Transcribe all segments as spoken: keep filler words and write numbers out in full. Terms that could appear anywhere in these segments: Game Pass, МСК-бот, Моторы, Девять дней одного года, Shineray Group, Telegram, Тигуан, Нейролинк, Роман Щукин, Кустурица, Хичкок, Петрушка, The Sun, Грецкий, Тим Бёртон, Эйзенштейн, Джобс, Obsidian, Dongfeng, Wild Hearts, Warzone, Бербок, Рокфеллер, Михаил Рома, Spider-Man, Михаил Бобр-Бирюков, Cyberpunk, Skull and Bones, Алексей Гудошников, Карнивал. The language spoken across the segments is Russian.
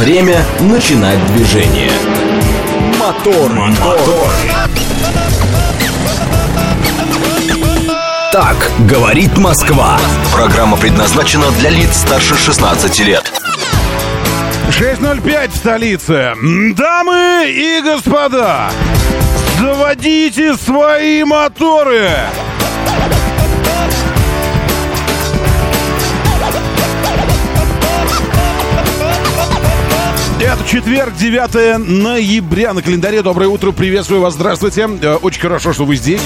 Время начинать движение. Мотор, мотор. Так говорит Москва. Программа предназначена для лиц старше шестнадцати лет. шесть ноль пять в столице. Дамы и господа, заводите свои моторы. Это четверг, девятое ноября на календаре. Доброе утро, приветствую вас, здравствуйте. Очень хорошо, что вы здесь.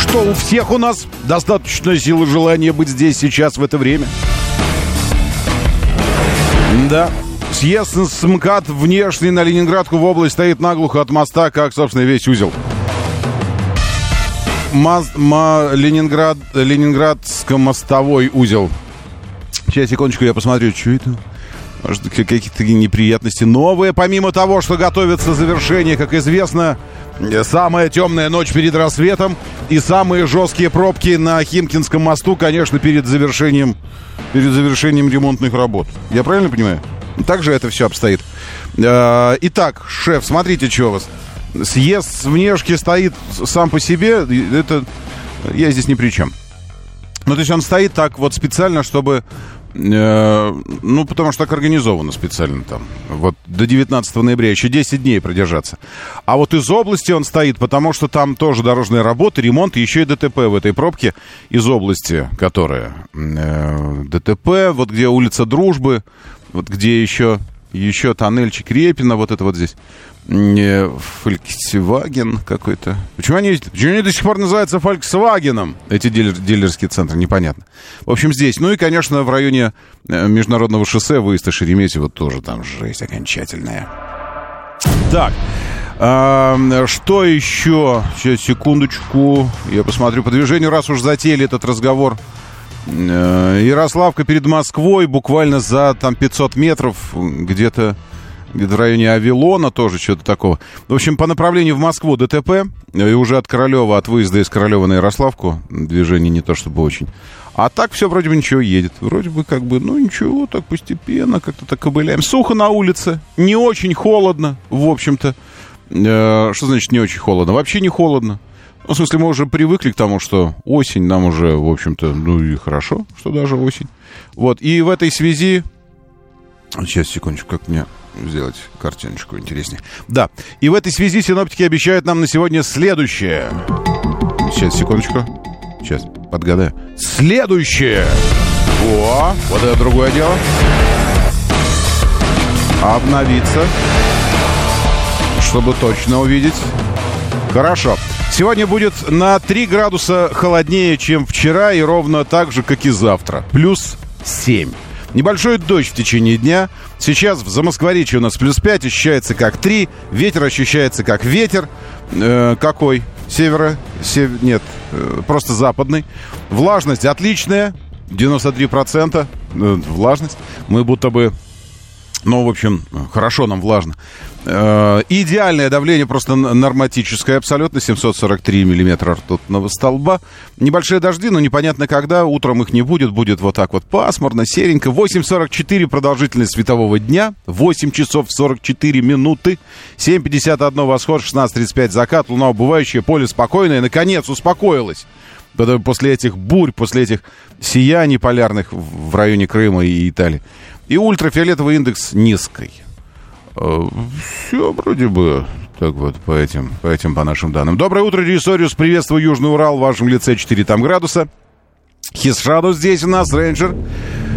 Что у всех у нас достаточно сил и желания быть здесь сейчас, в это время. Да. Съезд с МКАД внешний на Ленинградку в область стоит наглухо от моста, как, собственно, весь узел. Мост, ма, Ленинград, Ленинградско-мостовой узел. Сейчас, секундочку, я посмотрю, что это. Может, какие-то неприятности новые. Помимо того, что готовится завершение, как известно, самая темная ночь перед рассветом. И самые жесткие пробки на Химкинском мосту, конечно, перед завершением, перед завершением ремонтных работ. Я правильно понимаю? Так же это все обстоит. Итак, шеф, смотрите, что у вас. Съезд с внешки стоит сам по себе. Это я здесь ни при чем. Ну, то есть он стоит так вот специально, чтобы... Ну, потому что так организовано специально там. Вот до девятнадцатого ноября еще десять дней продержаться. А вот из области он стоит, потому что там тоже дорожные работы, ремонт, еще и ДТП в этой пробке из области, которая ДТП, вот где улица Дружбы, вот где еще, еще тоннельчик Репина, вот это вот здесь Фольксваген какой-то. Почему они, почему они до сих пор называются Фольксвагеном? Эти дилер, дилерские центры, непонятно. В общем, здесь. Ну и, конечно, в районе Международного шоссе, выезда Шереметьево, тоже там жесть окончательная. Так, э, что еще? Сейчас, секундочку. Я посмотрю по движению, раз уж затеяли этот разговор. Э, Ярославка перед Москвой, буквально за там пятьсот метров где-то. Где-то в районе Авилона тоже что-то такого. В общем, по направлению в Москву ДТП. И уже от Королева, от выезда из Королева на Ярославку движение не то чтобы очень. А так все вроде бы ничего едет. Вроде бы как бы, ну ничего, так постепенно, как-то так кобыляем. Сухо на улице, не очень холодно, в общем-то. Э-э- что значит не очень холодно? Вообще не холодно. Ну, в смысле, мы уже привыкли к тому, что осень, нам уже, в общем-то, ну и хорошо, что даже осень. Вот, и в этой связи... Сейчас, секундочку, как мне... сделать картиночку интереснее. Да, и в этой связи синоптики обещают нам на сегодня следующее. Сейчас, секундочку. Сейчас, подгадаю. Следующее. О, вот это другое дело. Обновиться, чтобы точно увидеть. Хорошо. Сегодня будет на три градуса холоднее, чем вчера, и ровно так же, как и завтра. плюс семь. Небольшой дождь в течение дня. Сейчас в Замоскворечье у нас плюс пять, ощущается как три. Ветер ощущается как ветер. Э, какой? Севера? Сев... Нет, э, просто западный. Влажность отличная. девяносто три процента э, влажность. Мы будто бы... Ну, в общем, хорошо нам влажно. Э, идеальное давление, просто норматическое абсолютно. семьсот сорок три миллиметра ртутного столба. Небольшие дожди, но непонятно когда. Утром их не будет. Будет вот так вот пасмурно, серенько. восемь сорок четыре продолжительность светового дня. восемь часов сорок четыре минуты. семь пятьдесят один восход, шестнадцать тридцать пять закат. Луна убывающая, поле спокойное. Наконец успокоилось. После этих бурь, после этих сияний полярных в районе Крыма и Италии. И ультрафиолетовый индекс низкий. Все вроде бы так вот по этим, по этим, по нашим данным. Доброе утро, Рисориус. Приветствую Южный Урал. В вашем лице четыре там градуса. Хисшаду здесь у нас, Рейнджер.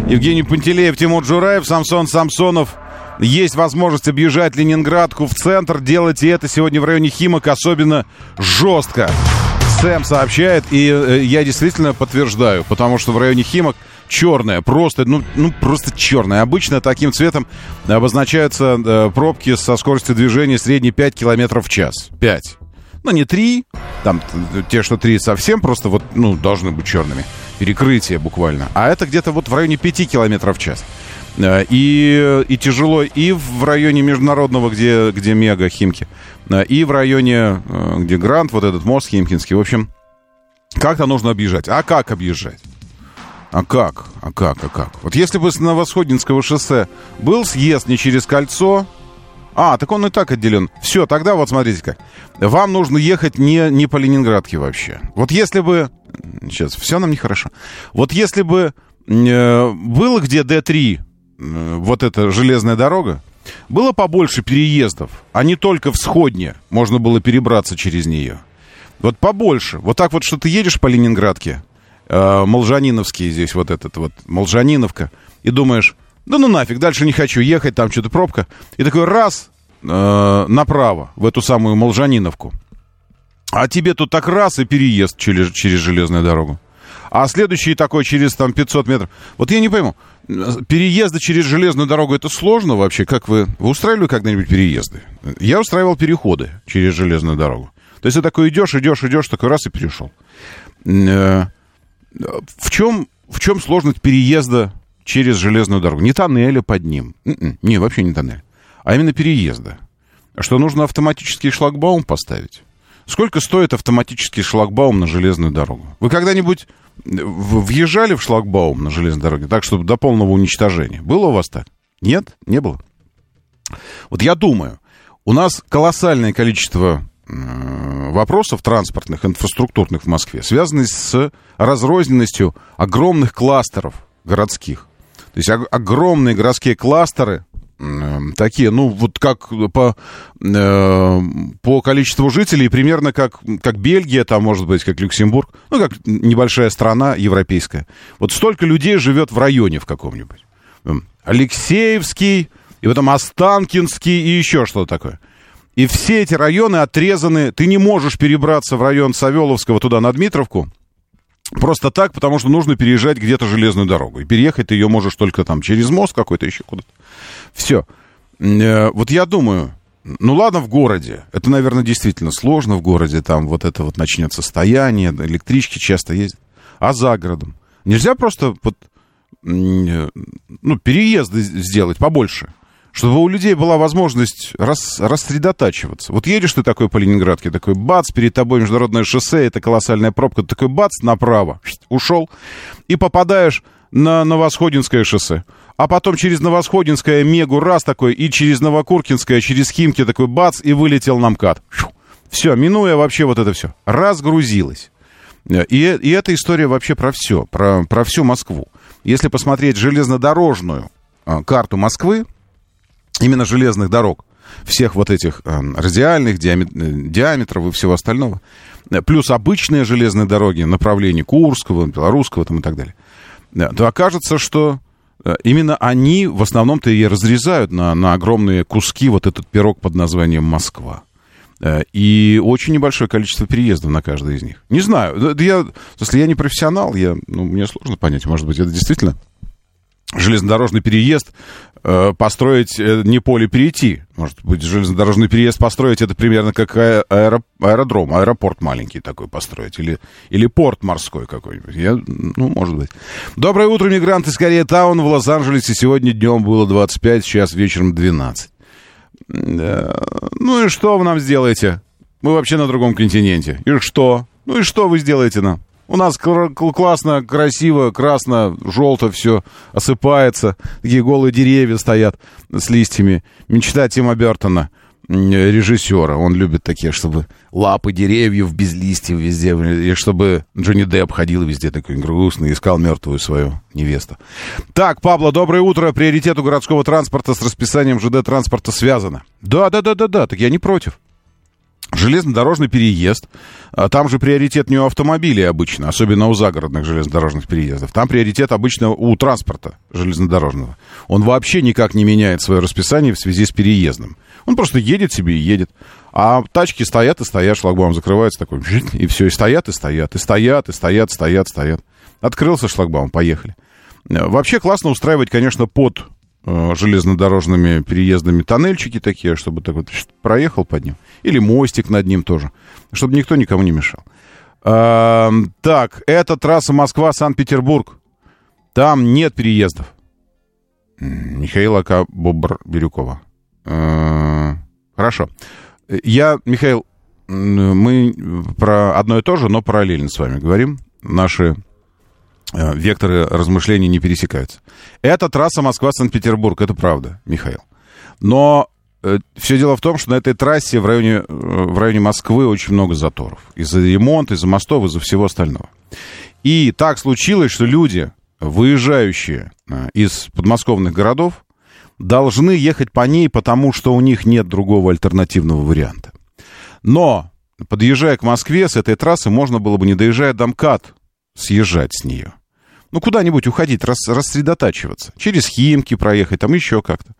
Евгений Пантелеев, Тимур Джураев, Самсон Самсонов. Есть возможность объезжать Ленинградку в центр. Делайте это сегодня в районе Химок особенно жестко. Сэм сообщает, и я действительно подтверждаю, потому что в районе Химок черная, просто, ну, ну просто черная. Обычно таким цветом обозначаются э, пробки со скоростью движения средней пять километров в час. пять. Ну, не три, там те, что три совсем, просто вот, ну, должны быть черными. Перекрытие буквально. А это где-то вот в районе пять километров в час. И, и тяжело и в районе Международного, где, где Мега, Химки, и в районе, где Гранд, вот этот мост Химкинский. В общем, как-то нужно объезжать. А как объезжать? А как? А как? А как? Вот если бы с Новосходинского шоссе был съезд не через кольцо... А, так он и так отделен. Все, тогда вот смотрите как. Вам нужно ехать не, не по Ленинградке вообще. Вот если бы... Сейчас, все нам нехорошо. Вот если бы э, было где Д три, э, вот эта железная дорога, было побольше переездов, а не только в сходне можно было перебраться через нее. Вот побольше. Вот так вот, что ты едешь по Ленинградке, э, Молжаниновский здесь вот этот вот, Молжаниновка, и думаешь... Да ну нафиг, дальше не хочу ехать, там что-то пробка. И такой раз э, направо, в эту самую Молжаниновку. А тебе тут так раз и переезд через, через железную дорогу. А следующий такой через там пятьсот метров. Вот я не пойму, переезды через железную дорогу это сложно вообще? Как вы, вы устраивали когда-нибудь переезды? Я устраивал переходы через железную дорогу. То есть ты такой идешь, идешь, идешь, такой раз и перешел. Э, в чем, в чем сложность переезда через железную дорогу? Не тоннели под ним. Н-н-н. Не, вообще не тоннель. А именно переезда. Что нужно автоматический шлагбаум поставить. Сколько стоит автоматический шлагбаум на железную дорогу? Вы когда-нибудь въезжали в шлагбаум на железной дороге так, чтобы до полного уничтожения? Было у вас так? Нет? Не было? Вот я думаю, у нас колоссальное количество вопросов транспортных, инфраструктурных в Москве, связанных с разрозненностью огромных кластеров городских. То есть огромные городские кластеры, э, такие, ну, вот как по, э, по количеству жителей, примерно как, как Бельгия, там, может быть, как Люксембург, ну, как небольшая страна европейская. Вот столько людей живет в районе в каком-нибудь. Алексеевский, и потом Останкинский, и еще что-то такое. И все эти районы отрезаны. Ты не можешь перебраться в район Савеловского туда, на Дмитровку, просто так, потому что нужно переезжать где-то железную дорогу. И переехать ты ее можешь только там через мост какой-то, еще куда-то. Все. Вот я думаю, ну ладно в городе. Это, наверное, действительно сложно в городе. Там вот это вот начнется стояние, электрички часто ездят. А за городом? Нельзя просто вот, ну, переезды сделать побольше, чтобы у людей была возможность рас, рассредотачиваться. Вот едешь ты такой по Ленинградке, такой бац, перед тобой международное шоссе, это колоссальная пробка, ты такой бац, направо, ушел, и попадаешь на Новосходинское шоссе. А потом через Новосходинское мегу раз такой, и через Новокуркинское, через Химки такой бац, и вылетел на МКАД. Все, минуя вообще вот это все. Разгрузилось. И, и эта история вообще про все, про, про всю Москву. Если посмотреть железнодорожную карту Москвы, именно железных дорог, всех вот этих э, радиальных, диаметр, диаметров и всего остального, плюс обычные железные дороги, направления Курского, Белорусского там, и так далее, то окажется, что именно они в основном-то и разрезают на, на огромные куски вот этот пирог под названием «Москва». И очень небольшое количество переездов на каждый из них. Не знаю, я, если я не профессионал, я, ну, мне сложно понять, может быть, это действительно... Железнодорожный переезд э, построить, э, не поле перейти. Может быть, железнодорожный переезд построить, это примерно как аэро, аэродром, аэропорт маленький такой построить. Или, или порт морской какой-нибудь. Я, ну, может быть. Доброе утро, мигранты из Корея Таун в Лос-Анджелесе. Сегодня днем было двадцать пять, сейчас вечером двенадцать. Да. Ну и что вы нам сделаете? Мы вообще на другом континенте. И что? Ну и что вы сделаете нам? У нас классно, красиво, красно, желто все осыпается. Такие голые деревья стоят с листьями. Мечта Тима Бёртона, режиссера. Он любит такие, чтобы лапы деревьев без листьев везде. И чтобы Джонни Депп ходил везде такой грустный, искал мертвую свою невесту. Так, Пабло, доброе утро. Приоритет у городского транспорта с расписанием ЖД-транспорта связано. Да, да, да, да, да, так я не против. Железнодорожный переезд, там же приоритет не у автомобилей обычно, особенно у загородных железнодорожных переездов. Там приоритет обычно у транспорта железнодорожного. Он вообще никак не меняет свое расписание в связи с переездом. Он просто едет себе и едет. А тачки стоят и стоят, шлагбаум закрывается такой, и все, и стоят, и стоят, и стоят, и стоят, стоят, стоят. Открылся шлагбаум, поехали. Вообще классно устраивать, конечно, под железнодорожными переездами тоннельчики такие, чтобы так вот проехал под ним. Или мостик над ним тоже. Чтобы никто никому не мешал. А, так, это трасса Москва-Санкт-Петербург. Там нет переездов. Михаила Бобр-Бирюкова. А, хорошо. Я, Михаил, мы про одно и то же, но параллельно с вами говорим. Наши векторы размышлений не пересекаются. Это трасса Москва-Санкт-Петербург, это правда, Михаил. Но э, все дело в том, что на этой трассе в районе, э, в районе Москвы очень много заторов. Из-за ремонта, из-за мостов, из-за всего остального. И так случилось, что люди, выезжающие э, из подмосковных городов, должны ехать по ней, потому что у них нет другого альтернативного варианта. Но, подъезжая к Москве, с этой трассы можно было бы, не доезжая до МКАД, съезжать с нее. Ну, куда-нибудь уходить, рас, рассредотачиваться. Через Химки проехать, там еще как-то.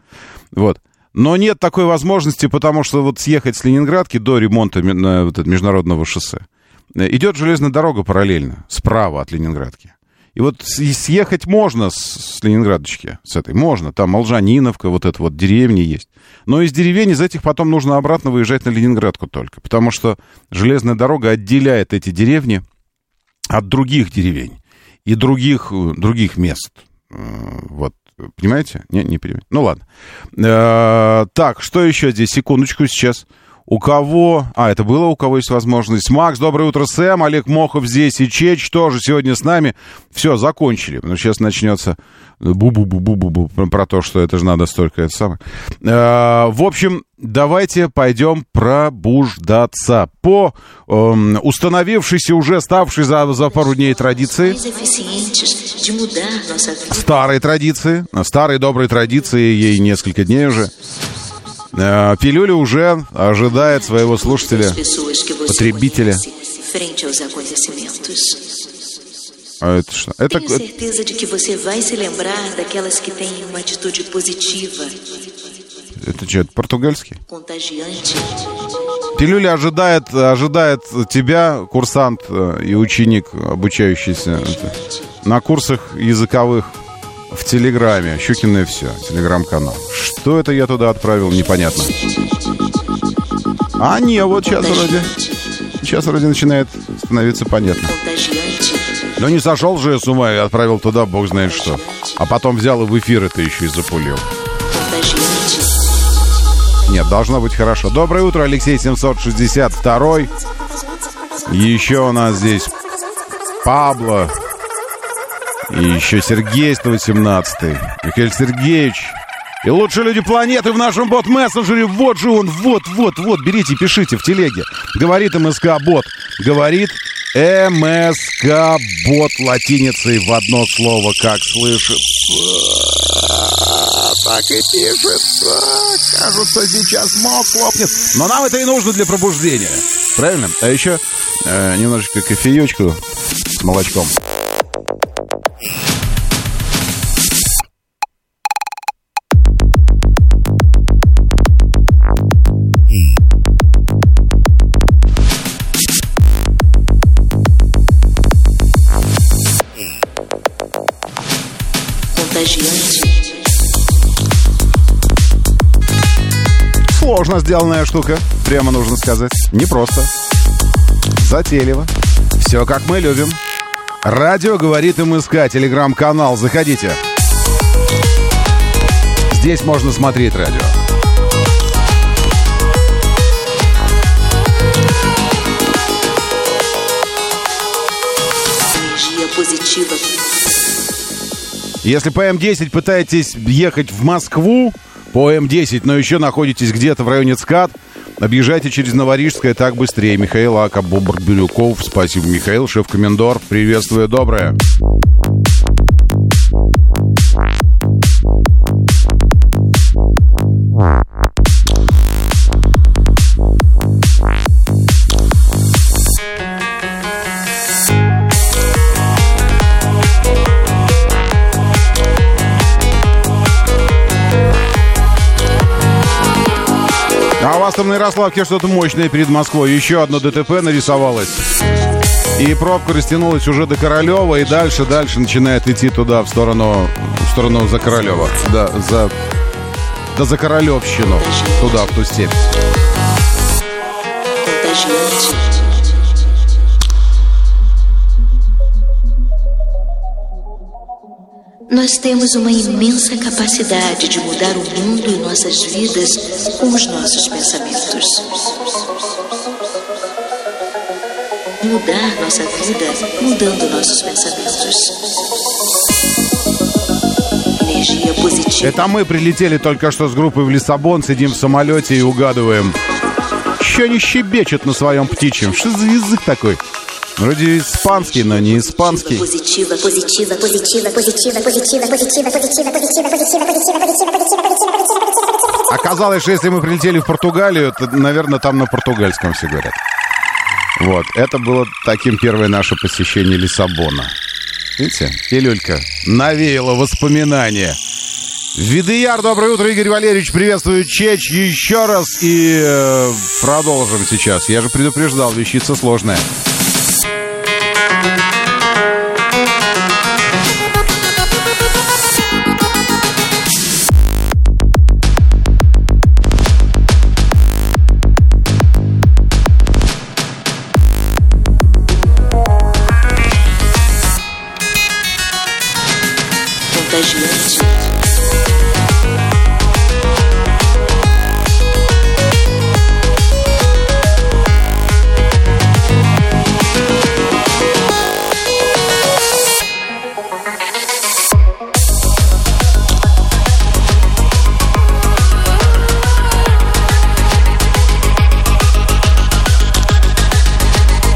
Вот. Но нет такой возможности, потому что вот съехать с Ленинградки до ремонта международного шоссе. Идет железная дорога параллельно, справа от Ленинградки. И вот съехать можно с Ленинградочки, с этой, можно. Там Алжаниновка, вот эта вот деревня есть. Но из деревень, из этих потом нужно обратно выезжать на Ленинградку только. Потому что железная дорога отделяет эти деревни от других деревень и других, других мест. Вот, понимаете? Не, не понимаете. Ну, ладно. Э-э- так, что еще здесь? Секундочку сейчас. У кого... А, это было, у кого есть возможность. Макс, доброе утро, Сэм. Олег Мохов здесь и Чеч тоже сегодня с нами. Все, закончили. Ну, сейчас начнется бу-бу-бу-бу-бу-бу про то, что это же надо столько, это самое. Э-э- в общем, давайте пойдем пробуждаться по э, установившейся, уже ставшей за, за пару дней традиции. Старые традиции. Старые добрые традиции. Ей несколько дней уже. Э, пилюля уже ожидает своего слушателя, потребителя. А это что? Это... Это что, это португальский? Пилюля ожидает, ожидает тебя, курсант и ученик, обучающийся на курсах языковых в Телеграме. Щукины все, Телеграм-канал. Что это я туда отправил, непонятно. А, не, вот сейчас вроде, сейчас вроде начинает становиться понятно. Но не сошел же я с ума и отправил туда бог знает что. А потом взял и в эфир это еще и запулил. Нет, должно быть хорошо. Доброе утро, Алексей семьсот шестьдесят два. Еще у нас здесь Пабло. И еще Сергей сто восемнадцатый. Михаил Сергеевич. И лучшие люди планеты в нашем бот-мессенджере. Вот же он, вот-вот-вот. Берите и пишите в телеге. Говорит МСК-бот. Говорит МСК-бот латиницей в одно слово. Как слышит... Так и пишет. Кажется, сейчас мозг лопнет. Но нам это и нужно для пробуждения. Правильно? А еще э, немножечко кофеечку с молочком. Сложно сделанная штука, прямо нужно сказать. Непросто. Затейливо. Все как мы любим. Радио говорит МСК, телеграм-канал, заходите. Здесь можно смотреть радио. Если по эм десять пытаетесь ехать в Москву, по эм десять, но еще находитесь где-то в районе ЦКАД, объезжайте через Новорижское, так быстрее. Михаил Акобобр-Бирюков, спасибо, Михаил, шеф-комендор, приветствую, доброе. На Ярославке что-то мощное перед Москвой. Еще одно ДТП нарисовалось. И пробка растянулась уже до Королева. И дальше, дальше начинает идти туда, в сторону, в сторону за Королева. Да, за, да, за Королевщину. Туда, в ту степь. Nós temos uma imensa capacidade de mudar o mundo e nossas vidas com os nossos pensamentos. mudar nossa vida, mudando nossos pensamentos. Energia positiva. Это мы прилетели только что с группой в Лиссабон, сидим в самолете и угадываем. Еще не щебечут на своем птичьем. Что за язык такой? Вроде испанский, но не испанский. Оказалось, что если мы прилетели в Португалию, то, наверное, там на португальском все говорят. Вот, это было таким первое наше посещение Лиссабона. Видите, пилюлька навеяла воспоминания. Видеяр, доброе утро, Игорь Валерьевич, приветствую Чеч еще раз и э, продолжим сейчас. Я же предупреждал, вещица сложная.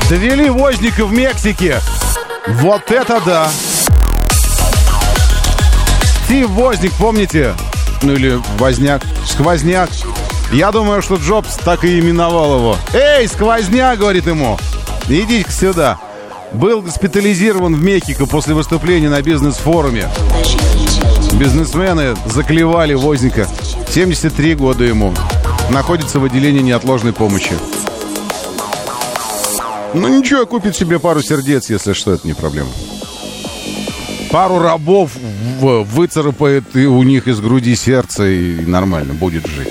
Довели Возника в Мексике. Вот это да. Стив Возник, помните? Ну или Возняк. Сквозняк. Я думаю, что Джобс так и именовал его. Эй, сквозняк, говорит ему. Идите-ка сюда. Был госпитализирован в Мехико после выступления на бизнес-форуме. Бизнесмены заклевали Возника. семьдесят три года ему. Находится в отделении неотложной помощи. Ну ничего, купит себе пару сердец, если что, это не проблема. Пару рабов выцарапает и у них из груди сердце, и нормально, будет жить.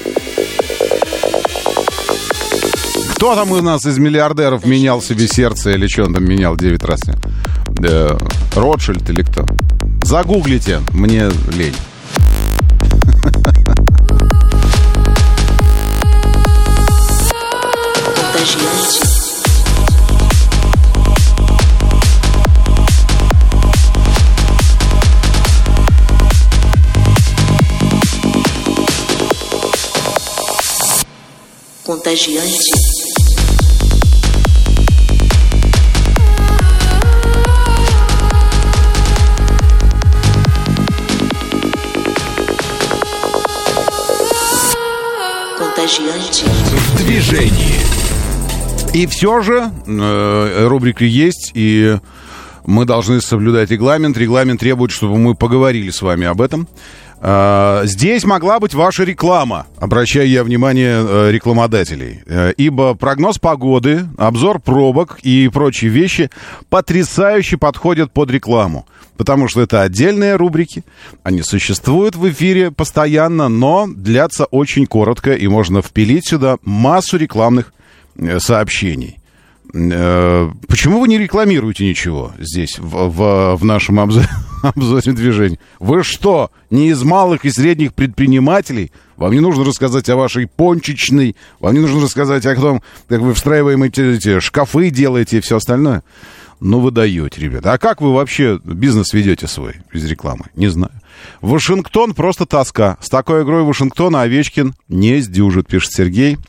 Кто там у нас из миллиардеров менял себе сердце, или что он там менял девять раз? Да, Ротшильд или кто? Загуглите, мне лень. Contagiante. Contagiante. В движении. И все же э, рубрика есть, и мы должны соблюдать регламент. Регламент требует, чтобы мы поговорили с вами об этом. Здесь могла быть ваша реклама, обращаю я внимание рекламодателей, ибо прогноз погоды, обзор пробок и прочие вещи потрясающе подходят под рекламу, потому что это отдельные рубрики, они существуют в эфире постоянно, но длятся очень коротко, и можно впилить сюда массу рекламных сообщений. Почему вы не рекламируете ничего здесь, в, в, в нашем обзоре, обзоре движения? Вы что, не из малых и средних предпринимателей? Вам не нужно рассказать о вашей пончичной, вам не нужно рассказать о том, как вы встраиваете эти шкафы, делаете и все остальное? Ну, вы даете, ребята. А как вы вообще бизнес ведете свой без рекламы? Не знаю. Вашингтон просто тоска. С такой игрой Вашингтона Овечкин не сдюжит, пишет Сергей.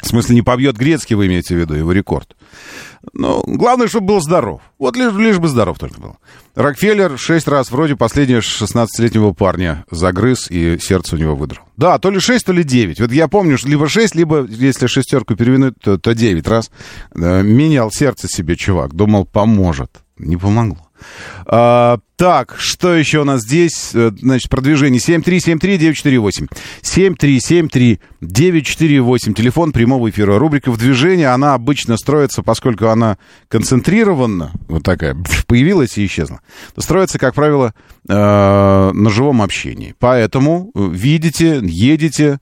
В смысле, не побьет Грецкий, вы имеете в виду, его рекорд. Ну, главное, чтобы был здоров. Вот лишь, лишь бы здоров только был. Рокфеллер шесть раз вроде последнего шестнадцатилетнего парня загрыз и сердце у него выдрал. Да, то ли шесть, то ли девять. Вот я помню, что либо шесть, либо, если шестерку перевернуть, то, то девять раз. Менял сердце себе чувак. Думал, поможет. Не помогло. А, так, что еще у нас здесь? Значит, продвижение семь три семь три девять четыре восемь семь три семь три девять четыре восемь. Телефон прямого эфира. Рубрика «В движении», она обычно строится, поскольку она концентрирована, вот такая, появилась и исчезла, строится, как правило, на живом общении. Поэтому видите, едете.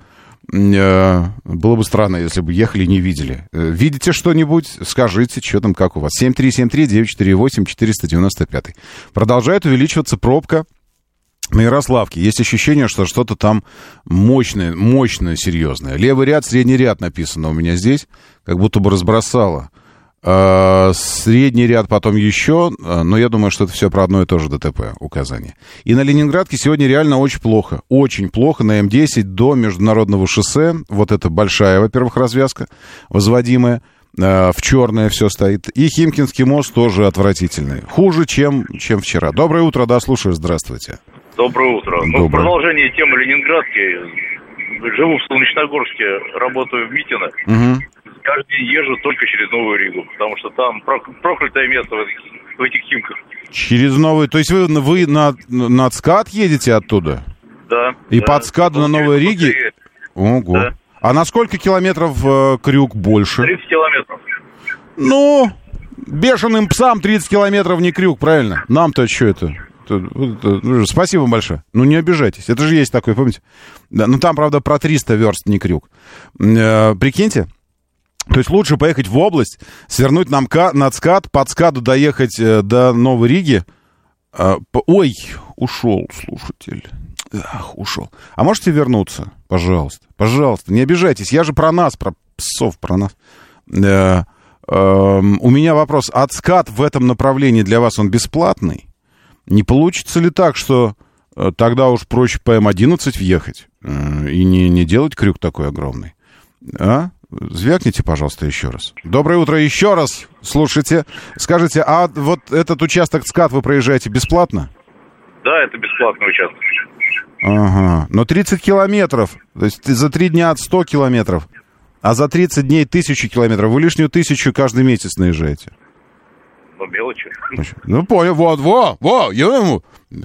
Было бы странно, если бы ехали и не видели. Видите что-нибудь, скажите, что там, как у вас. семь три семь три девять четыре восемь четыре девять пять. Продолжает увеличиваться пробка на Ярославке. Есть ощущение, что что-то там мощное, мощное, серьезное. Левый ряд, средний ряд написано у меня здесь. Как будто бы разбросало. Средний ряд потом еще, но я думаю, что это все про одно и то же ДТП указание. И на Ленинградке сегодня реально очень плохо. Очень плохо на М десять до международного шоссе. Вот это большая, во-первых, развязка, возводимая. В черное все стоит. И Химкинский мост тоже отвратительный. Хуже, чем, чем вчера. Доброе утро, да, слушаю, здравствуйте. Доброе утро. Доброе. Ну, в продолжении темы Ленинградки. Живу в Солнечногорске, работаю в Митино. Угу. Каждый день езжу только через Новую Ригу, потому что там проклятое место в этих, в этих Химках. Через Новую... То есть вы, вы на, на ЦКАД едете оттуда? Да. И да, под ЦКАД на Новой Риге? Пустые. Ого. Да. А на сколько километров э, крюк больше? тридцать километров. Ну, бешеным псам тридцать километров не крюк, правильно? Нам-то что это? Это, это? Спасибо вам большое. Ну, не обижайтесь. Это же есть такое, помните? Да, ну, там, правда, про триста верст не крюк. Э, прикиньте. То есть лучше поехать в область, свернуть на, МКА, на ЦКАД, под ЦКАДу доехать э, до Новой Риги. Э, по... Ой, ушел слушатель. Ах, ушел. А можете вернуться? Пожалуйста. Пожалуйста, не обижайтесь. Я же про нас, про псов, про нас. Э, э, у меня вопрос. А ЦКАД в этом направлении для вас, он бесплатный? Не получится ли так, что э, тогда уж проще по М одиннадцать въехать? Э, и не, не делать крюк такой огромный? А? Звякните, пожалуйста, еще раз. Доброе утро еще раз. Слушайте. Скажите, а вот этот участок ЦКАД вы проезжаете бесплатно? Да, это бесплатный участок. Ага, но тридцать километров, то есть за три дня от ста километров, а за тридцать дней тысяча километров, вы лишнюю тысячу каждый месяц наезжаете. Ну, мелочи. Ну, понял, вот, вот, вот, я...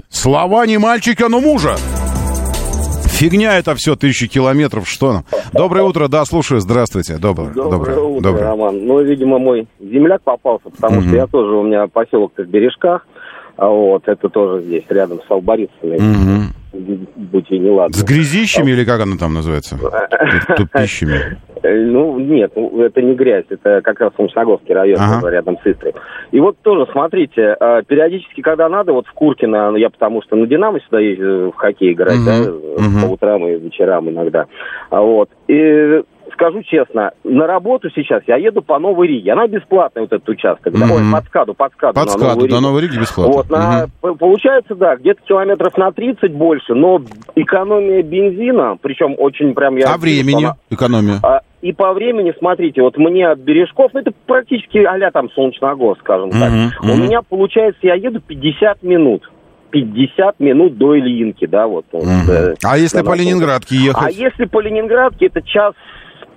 слова не мальчика, но мужа. Фигня это все, тысячи километров, что нам? Доброе утро, да, слушаю, здравствуйте. Доброе, доброе, доброе утро, доброе. Роман. Ну, видимо, мой земляк попался, потому угу. что я тоже, у меня поселок-то в Бережках, вот, это тоже здесь, рядом с Алборицами. Угу. Будь и неладно. С грязищами а, или как оно там называется? Тупищами. Ну, нет, это не грязь, это как раз Солнечногорский район, ага. рядом с Истрой. И вот тоже, смотрите, периодически, когда надо, вот в Куркино, я потому что на «Динамо» сюда езжу в хоккей играть, угу. да, угу. по утрам и вечерам иногда, вот, и... Скажу честно, на работу сейчас я еду по Новой Риге. Она бесплатная, вот этот участок. Mm-hmm. Ой, под ЦКАДу, под ЦКАДу. Под ЦКАДу, до Новой Риги бесплатно. Вот, mm-hmm. на, получается, да, где-то километров на тридцать больше, но экономия бензина, причем очень прям... я. А времени она, экономия? А, и по времени, смотрите, вот мне от Бережков, ну это практически а-ля там Солнечногорск, скажем mm-hmm. так. Mm-hmm. У меня, получается, я еду пятьдесят минут. пятьдесят минут до Ильинки, да, вот. Mm-hmm. вот а да, если по Ленинградке ехать? А если по Ленинградке, это час...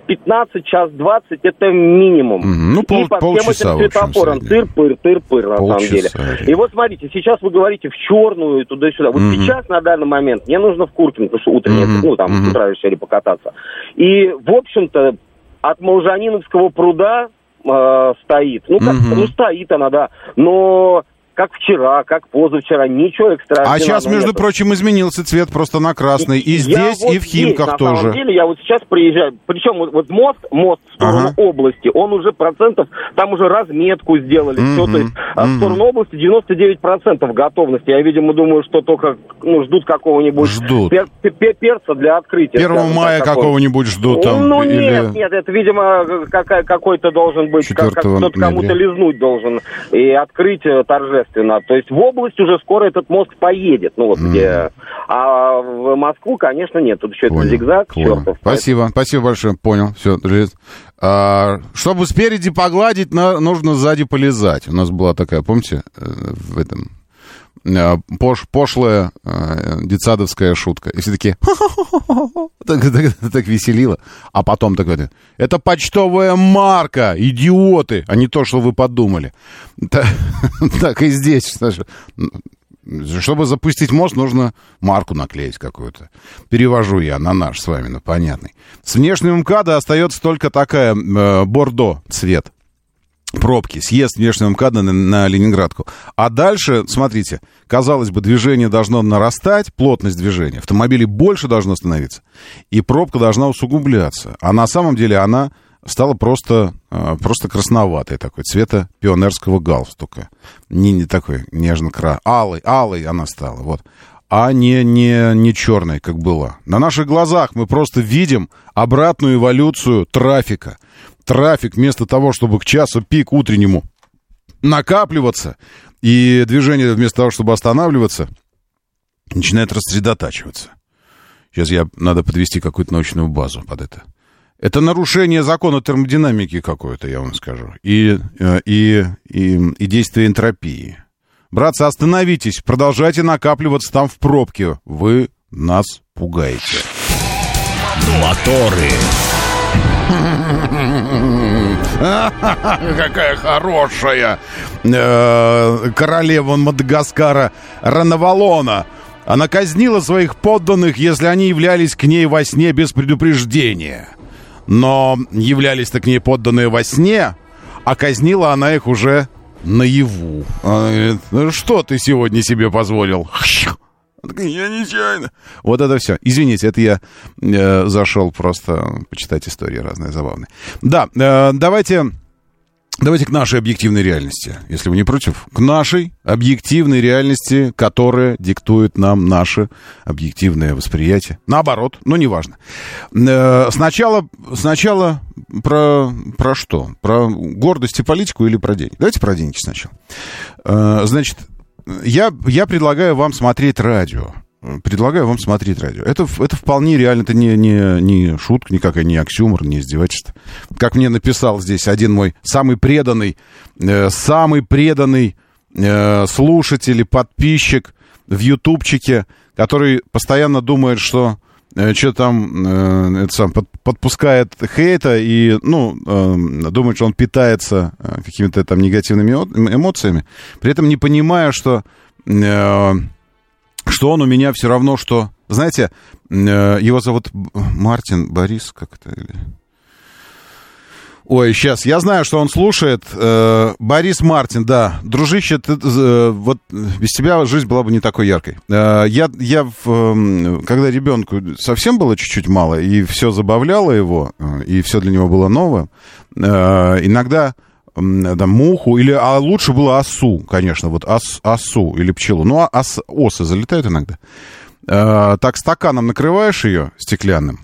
пятнадцать, час двадцать, это минимум. Ну, пол, и по полчаса, всем этим светофорам тыр-пыр, тыр-пыр, на самом деле. И вот смотрите, сейчас вы говорите в черную и туда-сюда. Вот mm-hmm. сейчас, на данный момент, мне нужно в Куркин, потому что утреннее, mm-hmm. ну, там, mm-hmm. с утра решили покататься. И, в общем-то, от Молжаниновского пруда э, стоит. Ну, как, mm-hmm. ну, стоит она, да. Но... Как вчера, как позавчера, ничего экстраординарного. А сейчас, между нету. Прочим, изменился цвет просто на красный. И, и здесь, вот и в Химках здесь, тоже. На самом деле, я вот сейчас приезжаю. Причем вот, вот мост, мост в сторону ага. области, он уже процентов, там уже разметку сделали. Mm-hmm. Все, то есть mm-hmm. в сторону области девяносто девять процентов готовности. Я, видимо, думаю, что только ну, ждут какого-нибудь ждут. Пер, пер, перца для открытия. первого мая так, какого-нибудь ждут там. Ну или... нет, нет, это, видимо, какая, какой-то должен быть, как, как, кто-то кому-то лизнуть должен. И открыть торжественно. То есть в область уже скоро этот мост поедет, ну вот mm. где. А в Москву, конечно, нет. Тут еще этот зигзаг, чертов. Спасибо, спасибо большое, понял. Все, а, чтобы спереди погладить, на, нужно сзади полезать. У нас была такая, помните, в этом пош, пошлая детсадовская шутка. И все такие так, так, так веселило. А потом так говорят: это почтовая марка, идиоты, а не то, что вы подумали. Так, так и здесь. Чтобы запустить мост, нужно марку наклеить какую-то. Перевожу я на наш с вами, на понятный. С внешнего МКАДа остается только такая э, бордо цвет. Пробки, съезд внешнего МКАДа на, на Ленинградку. А дальше, смотрите, казалось бы, движение должно нарастать, плотность движения, автомобилей больше должно становиться, и пробка должна усугубляться. А на самом деле она стала просто, просто красноватой такой, цвета пионерского галстука. Не, не такой нежно-красный, алый, алый она стала, вот. А не, не, не черной, как была. На наших глазах мы просто видим обратную эволюцию трафика. трафик вместо того, чтобы к часу пик утреннему накапливаться, и движение вместо того, чтобы останавливаться, начинает рассредотачиваться. Сейчас я... Надо подвести какую-то научную базу под это. Это нарушение закона термодинамики какое-то, я вам скажу. И, и, и, и действие энтропии. Братцы, остановитесь, продолжайте накапливаться там в пробке. Вы нас пугаете. Моторы. Какая хорошая королева Мадагаскара Рановолона. Она казнила своих подданных, если они являлись к ней во сне без предупреждения. Но являлись-то к ней подданные во сне, а казнила она их уже наяву. Она говорит: ну что ты сегодня себе позволил? Я нечаянно. Вот это все. Извините, это я э, зашел просто почитать истории разные, забавные. Да, э, давайте, давайте к нашей объективной реальности, если вы не против. К нашей объективной реальности, которая диктует нам наше объективное восприятие. Наоборот, но неважно. Э, сначала, сначала про, про что? Про гордость и политику или про деньги? Давайте про деньги сначала. Э, значит... Я, я предлагаю вам смотреть радио. Предлагаю вам смотреть радио. Это, это вполне реально. Это не, не, не шутка никакая, не аксиомор, не издевательство. Как мне написал здесь один мой самый преданный, э, самый преданный э, слушатель и подписчик в ютубчике, который постоянно думает, что э, что там э, это сам, под, подпускает хейта и ну, э, думает, что он питается э, какими-то там негативными эмоциями, при этом не понимая, что, э, что он у меня все равно, что... Знаете, э, его зовут Мартин, Борис как-то или... Ой, сейчас, я знаю, что он слушает. Э, Борис Мартин, да. Дружище, ты, э, вот без тебя жизнь была бы не такой яркой. Э, я, я в, э, когда ребенку совсем было чуть-чуть мало, и все забавляло его, э, и все для него было новое, э, иногда э, да, муху, или, а лучше было осу, конечно, вот ос, осу или пчелу. Ну, ос, осы залетают иногда. Э, так стаканом накрываешь ее стеклянным,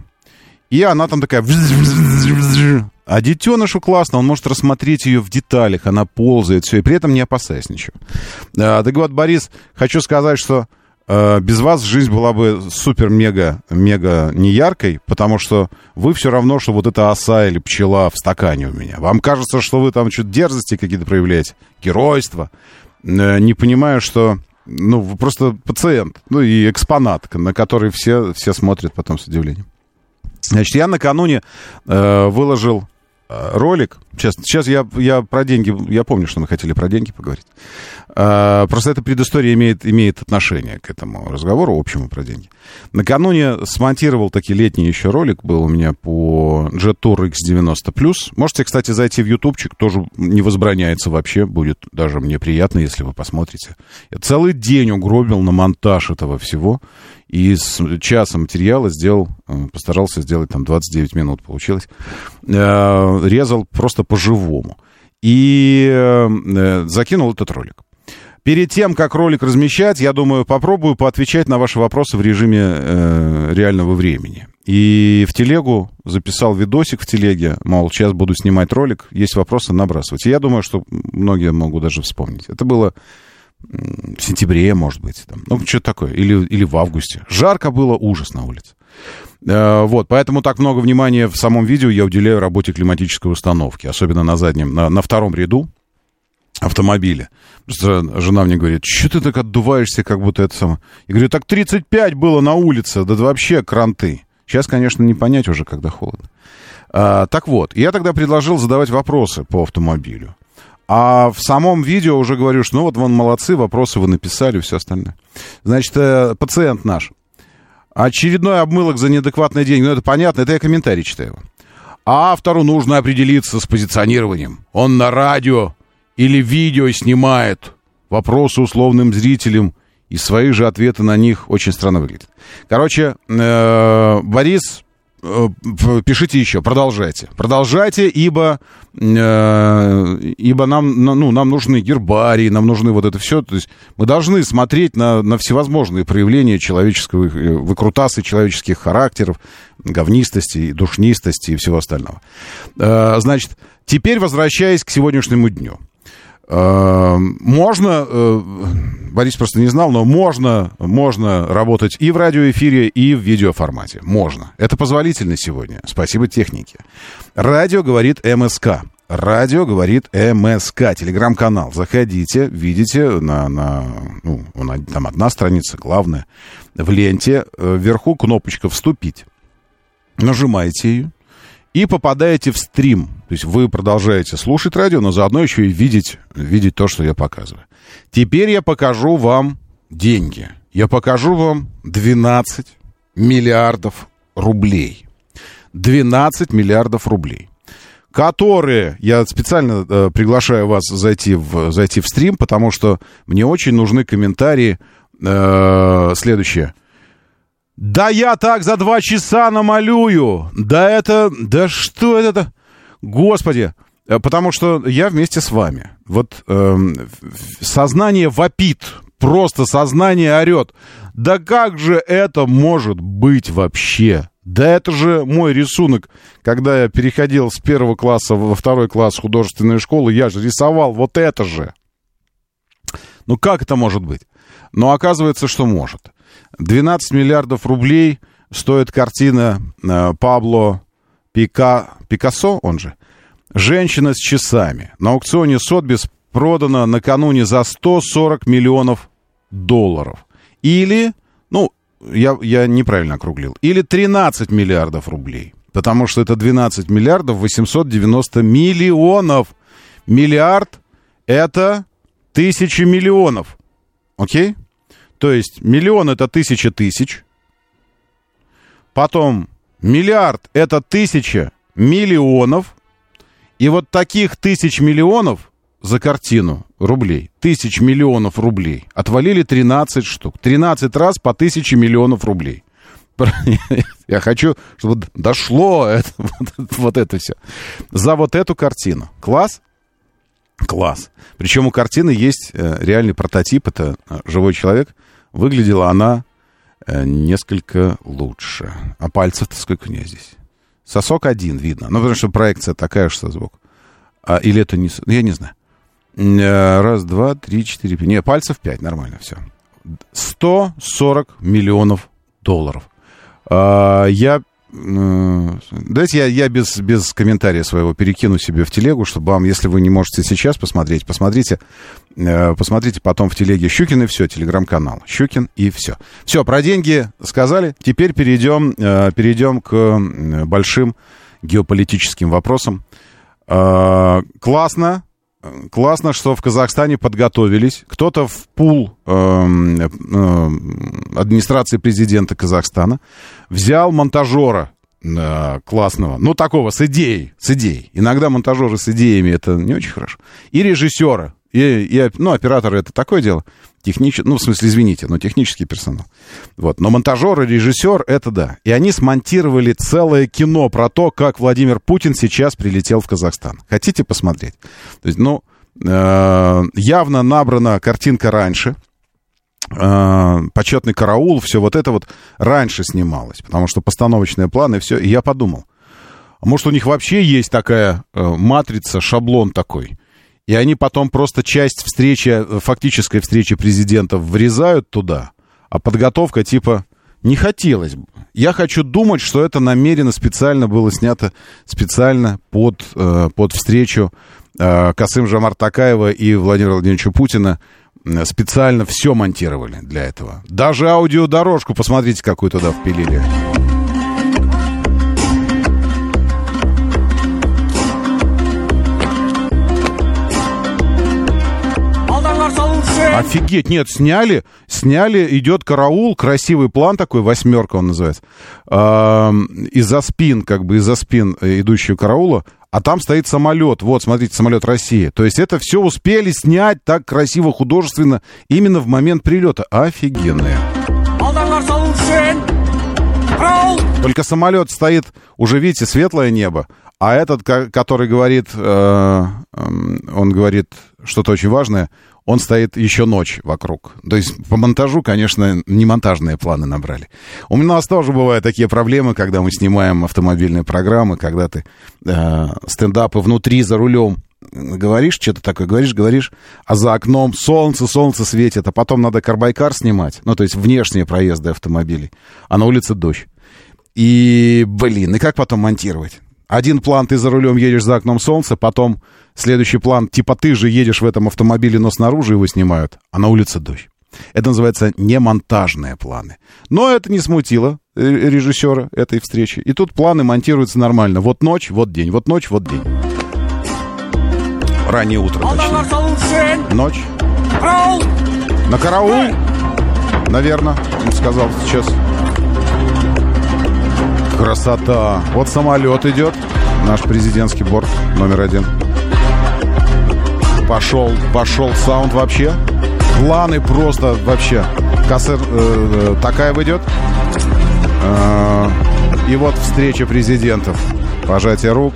и она там такая... А детенышу классно, он может рассмотреть ее в деталях, она ползает, все, и при этом не опасаясь ничего. А, так вот, Борис, хочу сказать, что э, без вас жизнь была бы супер-мега-мега неяркой, потому что вы все равно, что вот эта оса или пчела в стакане у меня. Вам кажется, что вы там что-то дерзости какие-то проявляете, геройство, э, не понимая, что... Ну, вы просто пациент, ну и экспонат, на который все, все смотрят потом с удивлением. Значит, я накануне э, выложил... ролик. Сейчас, сейчас я, я про деньги... Я помню, что мы хотели про деньги поговорить. А, просто эта предыстория имеет, имеет отношение к этому разговору общему про деньги. Накануне смонтировал таки летний еще ролик. Был у меня по Jet-Tour икс девяносто плюс. Можете, кстати, зайти в ютубчик. Тоже не возбраняется вообще. Будет даже мне приятно, если вы посмотрите. Я целый день угробил на монтаж этого всего. И с часа материала сделал... Постарался сделать там двадцать девять минут. Получилось. Резал просто по-живому. И э, закинул этот ролик. Перед тем, как ролик размещать, я думаю, попробую поотвечать на ваши вопросы в режиме э, реального времени. И в телегу записал видосик в телеге, мол, сейчас буду снимать ролик, есть вопросы, набрасывать. И я думаю, что многие могут даже вспомнить. Это было в сентябре, может быть, там, ну, что-то такое, или, или в августе. Жарко было, ужас на улице. Вот, поэтому так много внимания в самом видео я уделяю работе климатической установки, особенно на заднем, на, на втором ряду автомобиля. Просто жена мне говорит: что ты так отдуваешься, как будто это самое. Я говорю: так тридцать пять было на улице, да вообще кранты. Сейчас, конечно, не понять уже, когда холодно. А, так вот, я тогда предложил задавать вопросы по автомобилю. А в самом видео уже говорю, что ну вот вон молодцы, вопросы вы написали, все остальное. Значит, пациент наш. Очередной обмылок за неадекватные деньги. Ну, это понятно, это я комментарий читаю. А автору нужно определиться с позиционированием. Он на радио или видео снимает вопросы условным зрителям, и свои же ответы на них очень странно выглядят. Короче, Борис, пишите еще, продолжайте. Продолжайте, ибо, э, ибо нам, ну, нам нужны гербарии, нам нужны вот это все. То есть мы должны смотреть на, на всевозможные проявления человеческого, выкрутасы человеческих характеров, говнистости, душнистости и всего остального. Э, значит, теперь возвращаясь к сегодняшнему дню. Э, можно, э, Борис просто не знал, но можно, можно работать и в радиоэфире, и в видеоформате. Можно. Это позволительно сегодня. Спасибо технике. Радио говорит МСК. Радио говорит МСК. Телеграм-канал. Заходите, видите, на, на, ну, там одна страница, главная. В ленте вверху кнопочка «Вступить». Нажимаете ее и попадаете в стрим. То есть вы продолжаете слушать радио, но заодно еще и видеть, видеть то, что я показываю. Теперь я покажу вам деньги. Я покажу вам двенадцать миллиардов рублей. двенадцать миллиардов рублей. Которые, я специально э, приглашаю вас зайти в, зайти в стрим, потому что мне очень нужны комментарии э, следующие. Да я так за два часа намалюю! Да это... Да что это-то? Господи! Потому что я вместе с вами. Вот э, сознание вопит. Просто сознание орет. Да как же это может быть вообще? Да это же мой рисунок. Когда я переходил с первого класса во второй класс художественной школы, я же рисовал вот это же. Ну как это может быть? Но оказывается, что может. двенадцать миллиардов рублей стоит картина э, Пабло Пика... Пикассо, он же, «Женщина с часами». На аукционе Сотбис продана накануне за сто сорок миллионов долларов. Или, ну, я, я неправильно округлил, или тринадцать миллиардов рублей. Потому что это двенадцать миллиардов восемьсот девяносто миллионов. Миллиард — это тысячи миллионов. Окей? То есть миллион — это тысяча тысяч. Потом миллиард — это тысяча миллионов. И вот таких тысяч миллионов за картину рублей, тысяч миллионов рублей, отвалили тринадцать штук. тринадцать раз по тысяче миллионов рублей. Я хочу, чтобы дошло это, вот это все. За вот эту картину. Класс? Класс. Причем у картины есть реальный прототип, это живой человек. Выглядела она несколько лучше. А пальцев-то сколько у нее здесь? Сосок один видно. Ну, потому что проекция такая, что звук. А, или это не... Я не знаю. Раз, два, три, четыре, пять. Не, пальцев пять. Нормально все. сто сорок миллионов долларов. А, я... Давайте я, я без, без комментария своего перекину себе в телегу, чтобы вам, если вы не можете сейчас посмотреть, посмотрите, посмотрите потом в телеге «Щукин и все», телеграм-канал «Щукин и все». Все, про деньги сказали, теперь перейдем, перейдем к большим геополитическим вопросам. Классно, классно, что в Казахстане подготовились. Кто-то в пул э, э, администрации президента Казахстана взял монтажера э, классного, ну, такого, с идеей, с идеей. Иногда монтажеры с идеями, это не очень хорошо. И режиссера, и, и, ну, операторы, это такое дело. Технич... Ну, в смысле, извините, но технический персонал. Вот. Но монтажер и режиссер, это да. И они смонтировали целое кино про то, как Владимир Путин сейчас прилетел в Казахстан. Хотите посмотреть? То есть, ну, э, явно набрана картинка раньше. Э, «Почетный караул», все вот это вот раньше снималось. Потому что постановочные планы, все. И я подумал, может, у них вообще есть такая э, матрица, шаблон такой. И они потом просто часть встречи, фактической встречи президентов врезают туда, а подготовка типа не хотелось бы. Я хочу думать, что это намеренно специально было снято специально под, под встречу Касым-Жомарта Токаева и Владимира Владимировича Путина. Специально все монтировали для этого. Даже аудиодорожку, посмотрите, какую туда впилили. Офигеть, нет, сняли, сняли, идет караул, красивый план такой, восьмерка он называется, из-за спин, как бы из-за спин идущего караула, а там стоит самолет, вот, смотрите, самолет России, то есть это все успели снять так красиво, художественно, именно в момент прилета, офигенные. Только самолет стоит, уже видите, светлое небо, а этот, который говорит, э, он говорит что-то очень важное, он стоит еще ночь вокруг. То есть по монтажу, конечно, не монтажные планы набрали. У нас тоже бывают такие проблемы, когда мы снимаем автомобильные программы, когда ты э, стендапы внутри за рулем говоришь, что-то такое говоришь, говоришь, а за окном солнце, солнце светит, а потом надо карбайкар снимать, ну, то есть внешние проезды автомобилей, а на улице дождь. И, блин, и как потом монтировать? Один план, ты за рулем едешь, за окном солнце, потом следующий план, типа ты же едешь в этом автомобиле, но снаружи его снимают, а на улице дождь. Это называется немонтажные планы. Но это не смутило режиссера этой встречи. И тут планы монтируются нормально. Вот ночь, вот день, вот ночь, вот день. Раннее утро, точнее. Ночь. На караул, наверное, он сказал сейчас. Красота. Вот самолет идет. Наш президентский борт номер один. Пошел, пошел саунд вообще. Планы просто вообще. Кассер э, такая идет. Э, и вот встреча президентов. Пожатие рук.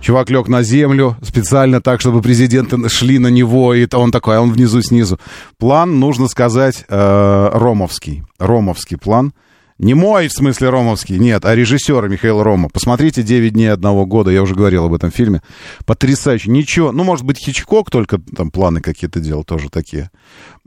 Чувак лег на землю специально так, чтобы президенты шли на него, и он такой, а он внизу, снизу. План, нужно сказать, э, ромовский. Ромовский план. Не мой, в смысле, ромовский, нет, а режиссера Михаила Рома. Посмотрите «девять дней одного года», я уже говорил об этом фильме. Потрясающе. Ничего, ну, может быть, Хичкок только там планы какие-то делал, тоже такие.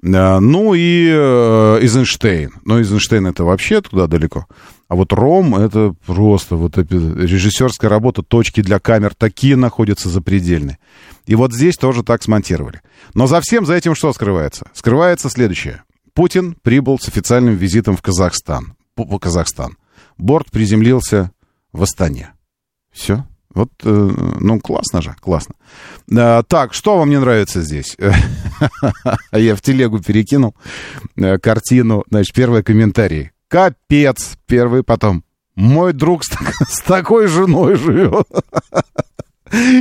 Э, ну, и э, Эйзенштейн. Ну, Эйзенштейн — это вообще туда далеко. А вот Ром — это просто вот режиссерская работа, точки для камер такие находятся запредельные. И вот здесь тоже так смонтировали. Но за всем, за этим что скрывается? Скрывается следующее. Путин прибыл с официальным визитом в Казахстан. В Казахстан. Борт приземлился в Астане. Все. Вот, ну, классно же, классно. Так, что вам не нравится здесь? Я в телегу перекинул картину. Значит, первые комментарии. Капец, первый, потом. Мой друг с, с такой женой живет.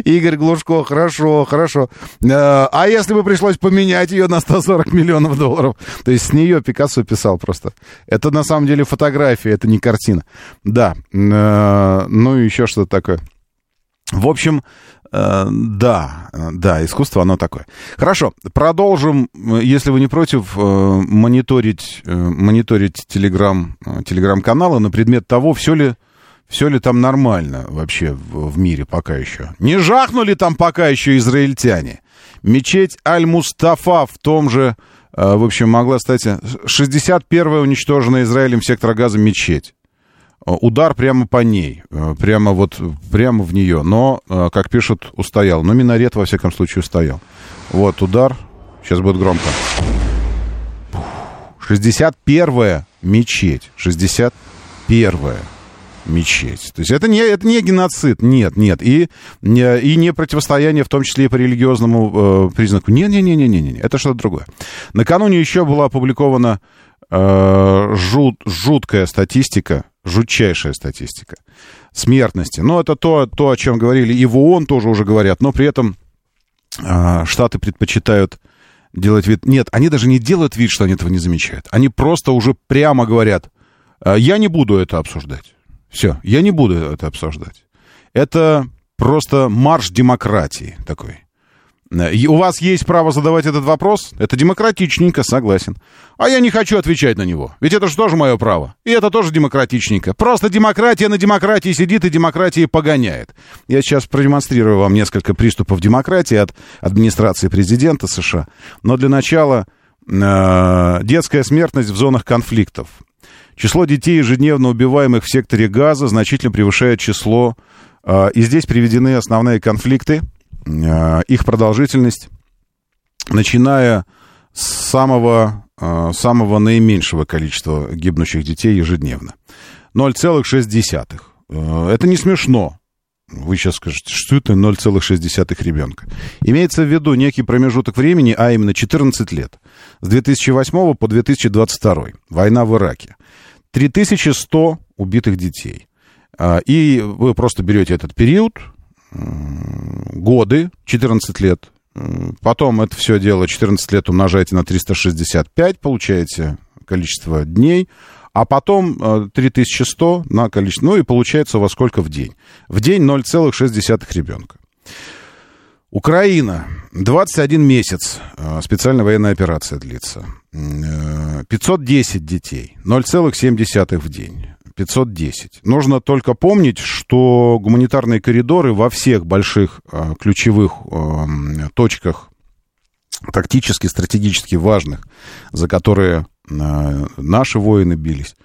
Игорь Глушко, хорошо, хорошо. А если бы пришлось поменять ее на сто сорок миллионов долларов? То есть с нее Пикассо писал просто. Это на самом деле фотография, это не картина. Да, ну и еще что-то такое. В общем, да, да, искусство, оно такое. Хорошо, продолжим, если вы не против, мониторить, мониторить телеграм, телеграм-каналы на предмет того, все ли, все ли там нормально вообще в, в мире пока еще. Не жахнули там пока еще израильтяне. Мечеть Аль-Мустафа в том же, в общем, могла стать шестьдесят первая уничтожена Израилем сектора газа мечеть. Удар прямо по ней, прямо вот, прямо в нее, но, как пишут, устоял. Но минарет, во всяком случае, устоял. Вот удар, сейчас будет громко. шестьдесят первая мечеть, шестьдесят первая мечеть. То есть это не, это не геноцид, нет, нет, и, и не противостояние, в том числе и по религиозному э, признаку. Не-не-не-не-не-не, это что-то другое. Накануне еще была опубликована э, жут, жуткая статистика, жутчайшая статистика смертности. Но это то, то, о чем говорили, и в ООН тоже уже говорят, но при этом э, Штаты предпочитают делать вид... Нет, они даже не делают вид, что они этого не замечают. Они просто уже прямо говорят, я не буду это обсуждать. Все, я не буду это обсуждать. Это просто марш демократии такой. И у вас есть право задавать этот вопрос? Это демократичненько, согласен. А я не хочу отвечать на него. Ведь это же тоже мое право. И это тоже демократичненько. Просто демократия на демократии сидит и демократии погоняет. Я сейчас продемонстрирую вам несколько приступов демократии от администрации президента США. Но для начала э, детская смертность в зонах конфликтов. Число детей, ежедневно убиваемых в секторе газа, значительно превышает число. Э, и здесь приведены основные конфликты. Их продолжительность, начиная с самого, самого наименьшего количества гибнущих детей ежедневно. ноль целых шесть десятых. Это не смешно. Вы сейчас скажете, что это ноль целых шесть десятых ребенка. Имеется в виду некий промежуток времени, а именно четырнадцать лет. С две тысячи восьмого по две тысячи двадцать второй. Война в Ираке. три тысячи сто убитых детей. И вы просто берете этот период... годы, четырнадцать лет. Потом это все дело четырнадцать лет умножаете на триста шестьдесят пять, получаете количество дней. а потом три тысячи сто на количество. Ну и получается во сколько в день? В день ноль целых шесть десятых ребенка. Украина. двадцать один месяц. Специальная военная операция длится. пятьсот десять детей. ноль целых семь десятых в день. пятьсот десять. Нужно только помнить, что гуманитарные коридоры во всех больших ключевых точках, тактически, стратегически важных, за которые наши воины бились,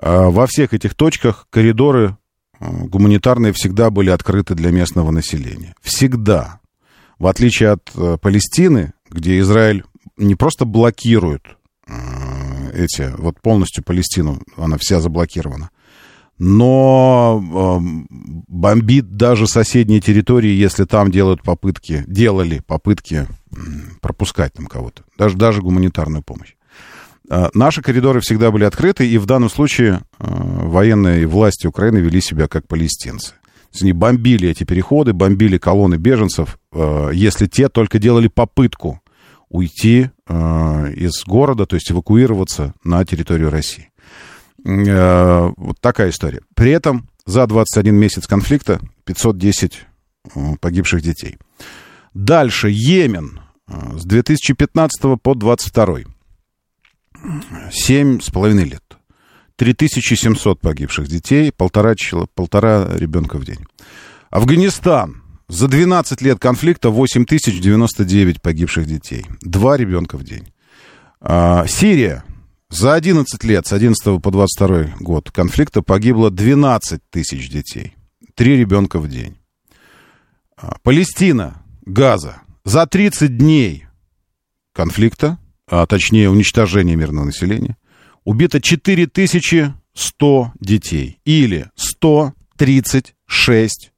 во всех этих точках коридоры гуманитарные всегда были открыты для местного населения. Всегда. В отличие от Палестины, где Израиль не просто блокирует эти, вот полностью Палестину, она вся заблокирована, но бомбит даже соседние территории, если там делают попытки, делали попытки пропускать там кого-то, даже, даже гуманитарную помощь. Наши коридоры всегда были открыты, и в данном случае военные власти Украины вели себя как палестинцы. То есть они бомбили эти переходы, бомбили колонны беженцев, если те только делали попытку уйти из города, то есть эвакуироваться на территорию России. Вот такая история. При этом за двадцать один месяц конфликта пятьсот десять погибших детей. Дальше Йемен с две тысячи пятнадцатого по двадцать второй. семь с половиной лет. три тысячи семьсот погибших детей, полтора, полтора ребенка в день. Афганистан. За двенадцать лет конфликта восемь тысяч девяносто девять погибших детей. Два ребенка в день. А, Сирия. За одиннадцать лет, с одиннадцатого по двадцать второй год конфликта погибло двенадцать тысяч детей. Три ребенка в день. А, Палестина. Газа. За тридцать дней конфликта, а точнее уничтожение мирного населения, убито четыре тысячи сто детей, или сто тридцать шесть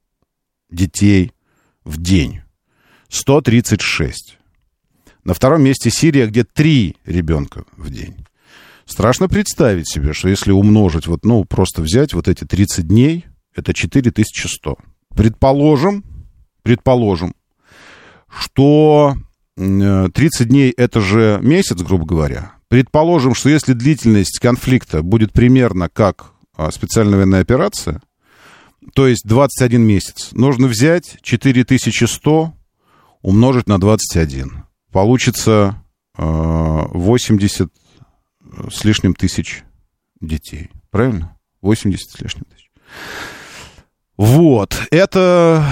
детей в день. сто тридцать шесть. На втором месте Сирия, где три ребенка в день. Страшно представить себе, что если умножить, вот, ну, просто взять вот эти тридцать дней, это четыре тысячи сто. Предположим, предположим, что... тридцать дней это же месяц, грубо говоря. Предположим, что если длительность конфликта будет примерно как специальная военная операция, то есть двадцать один месяц, нужно взять четыре тысячи сто умножить на двадцать один. Получится восемьдесят с лишним тысяч детей. Правильно? восемьдесят с лишним тысяч. Вот. Это...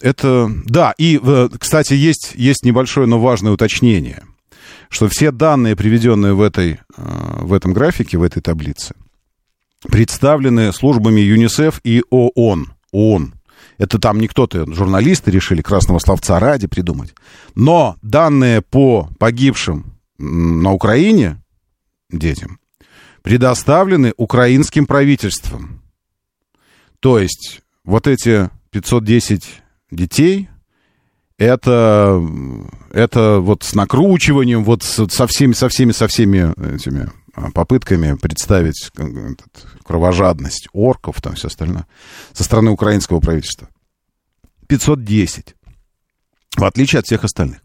Это, да, и, кстати, есть, есть небольшое, но важное уточнение, что все данные, приведенные в, этой, в этом графике, в этой таблице, представлены службами ЮНИСЕФ и ООН. ООН. Это там не кто-то, журналисты решили красного словца ради придумать. Но данные по погибшим на Украине детям предоставлены украинским правительством. То есть вот эти пятьсот десять... детей, это, это вот с накручиванием, вот со всеми, со всеми, со всеми этими попытками представить кровожадность орков, там все остальное, со стороны украинского правительства. пятьсот десять, в отличие от всех остальных.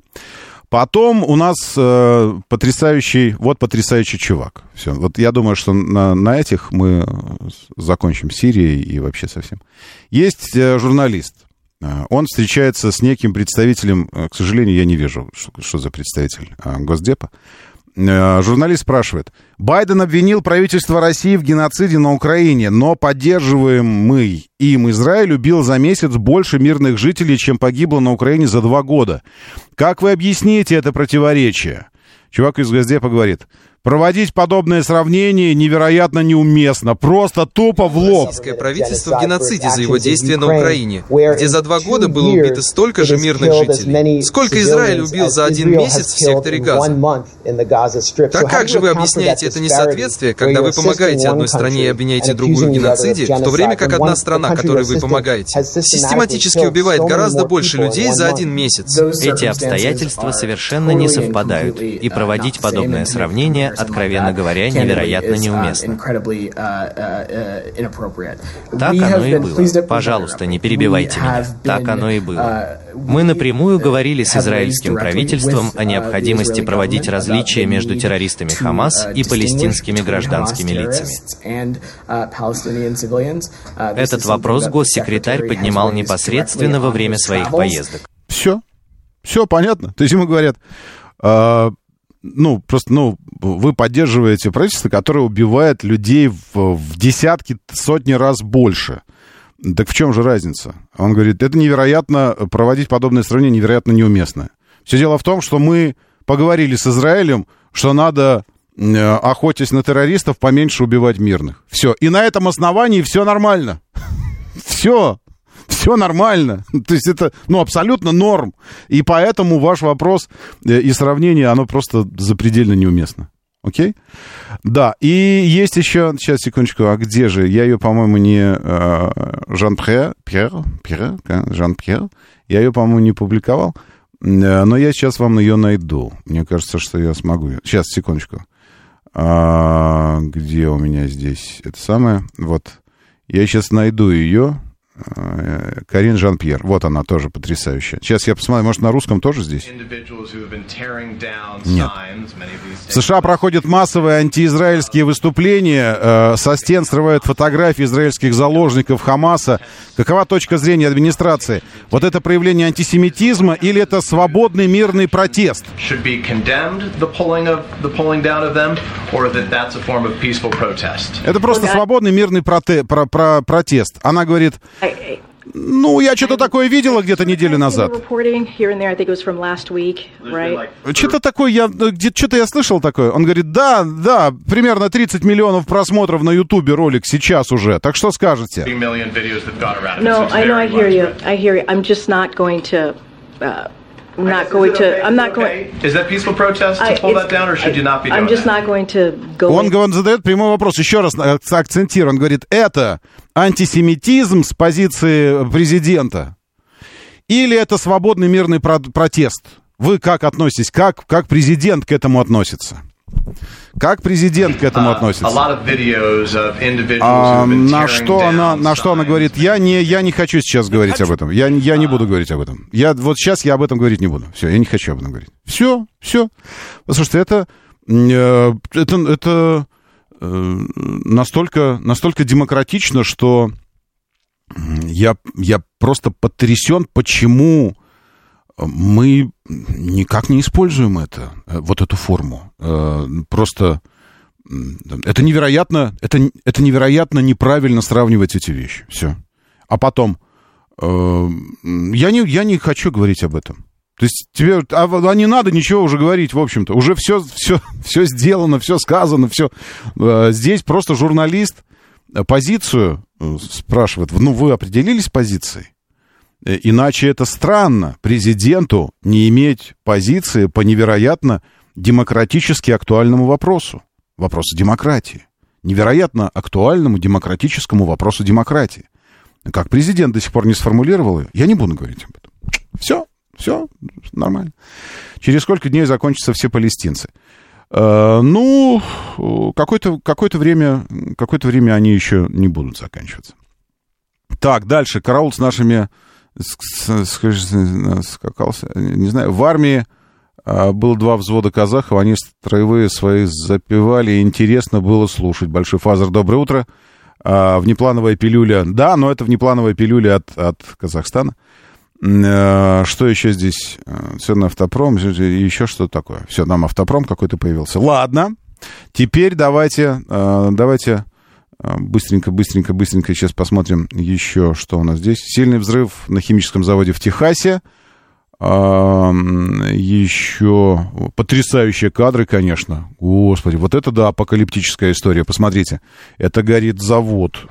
Потом у нас э, потрясающий, вот потрясающий чувак. Все, вот я думаю, что на, на этих мы закончим Сирией и вообще совсем. Есть э, журналист. Он встречается с неким представителем, к сожалению, я не вижу, что, что за представитель Госдепа. Журналист спрашивает. Байден обвинил правительство России в геноциде на Украине, но поддерживаемый им Израиль убил за месяц больше мирных жителей, чем погибло на Украине за два года. Как вы объясните это противоречие? Чувак из Госдепа говорит. Проводить подобное сравнение невероятно неуместно. Просто тупо в лоб. Российское правительство в геноциде за его действия на Украине, где за два года было убито столько же мирных жителей, сколько Израиль убил за один месяц в секторе Газа. Так как же вы объясняете это несоответствие, когда вы помогаете одной стране и обвиняете другую в геноциде, в то время как одна страна, которой вы помогаете, систематически убивает гораздо больше людей за один месяц? Эти обстоятельства совершенно не совпадают, и проводить подобное сравнение подобное, откровенно говоря, невероятно неуместно. Так оно и было. Пожалуйста, не перебивайте меня. Так оно и было. Мы напрямую говорили с израильским правительством о необходимости проводить различия между террористами Хамас и палестинскими гражданскими лицами. Этот вопрос госсекретарь поднимал непосредственно во время своих поездок. Все. Все понятно. То есть ему говорят, э, ну, просто, ну, вы поддерживаете правительство, которое убивает людей в, в десятки, сотни раз больше. Так в чем же разница? Он говорит, это невероятно, проводить подобное сравнение невероятно неуместно. Все дело в том, что мы поговорили с Израилем, что надо, э, охотясь на террористов, поменьше убивать мирных. Все. И на этом основании все нормально. Все. Все нормально. То есть это, ну, абсолютно норм. И поэтому ваш вопрос и сравнение, оно просто запредельно неуместно. Окей? Да. И есть еще... Сейчас, секундочку. А где же? Я ее, по-моему, не... Жан-Пьер. Пьер? Пьер? Жан-Пьер. Я ее, по-моему, не публиковал. Но я сейчас вам ее найду. Мне кажется, что я смогу. Сейчас, секундочку. А, где у меня здесь это самое? Вот. Я сейчас найду ее... Карин Жан-Пьер. Вот она тоже потрясающая. Сейчас я посмотрю, может, на русском тоже здесь? Нет. В США проходят массовые антиизраильские выступления. Со стен срывают фотографии израильских заложников Хамаса. Какова точка зрения администрации? Вот это проявление антисемитизма или это свободный мирный протест? Это просто свободный мирный проте- про- про- протест. Она говорит... Ну, я что-то такое видела где-то неделю назад. Что-то такое, я, что-то я слышал такое. Он говорит, да, да, примерно тридцать миллионов просмотров на Ютубе ролик сейчас уже. Так что скажете? Он задает прямой вопрос, еще раз акцентирую. Он говорит, это антисемитизм с позиции президента или это свободный мирный протест? Вы как относитесь? Как, как президент к этому относится? Как президент к этому относится? А, на, что она, на что она говорит? Я не, я не хочу сейчас говорить об этом. Я, я не буду говорить об этом. Я, вот сейчас я об этом говорить не буду. Все, я не хочу об этом говорить. Все, все. Слушайте, это, это, это настолько, настолько демократично, что я, я просто потрясен, почему... Мы никак не используем это, вот эту форму. Просто это невероятно, это, это невероятно неправильно сравнивать эти вещи. Все. А потом, я не, я не хочу говорить об этом. То есть тебе, а, а не надо ничего уже говорить, в общем-то. Уже все, все, все сделано, все сказано, все. Здесь просто журналист позицию спрашивает. Ну, вы определились с позицией? Иначе это странно президенту не иметь позиции по невероятно демократически актуальному вопросу. Вопросу демократии. Невероятно актуальному демократическому вопросу демократии. Как президент до сих пор не сформулировал ее, я не буду говорить об этом. Все, все, нормально. Через сколько дней закончатся все палестинцы? Э, ну, какое-то, какое-то время, какое-то время они еще не будут заканчиваться. Так, дальше. Караул с нашими... скакался, не знаю, в армии было два взвода казахов, они строевые свои запевали, интересно было слушать. Большой Фазер, доброе утро. Внеплановая пилюля, да, но это внеплановая пилюля от, от Казахстана. Что еще здесь? Цены автопром, еще что-то такое. Все, нам автопром какой-то появился. Ладно, теперь давайте, давайте... Быстренько, быстренько, быстренько сейчас посмотрим еще, что у нас здесь. Сильный взрыв на химическом заводе в Техасе. Еще потрясающие кадры, конечно. Господи, вот это да, апокалиптическая история. Посмотрите, это горит завод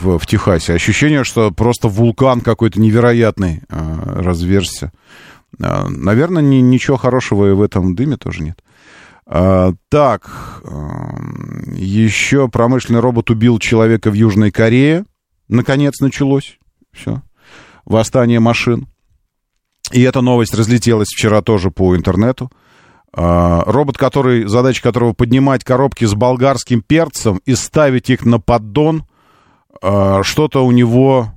в, в Техасе. Ощущение, что просто вулкан какой-то невероятный разверзся. Наверное, ни, ничего хорошего и в этом дыме тоже нет. Так, еще промышленный робот убил человека в Южной Корее. Наконец началось. Все. Восстание машин. И эта новость разлетелась вчера тоже по интернету. Робот, который, задача которого поднимать коробки с болгарским перцем и ставить их на поддон, что-то у него,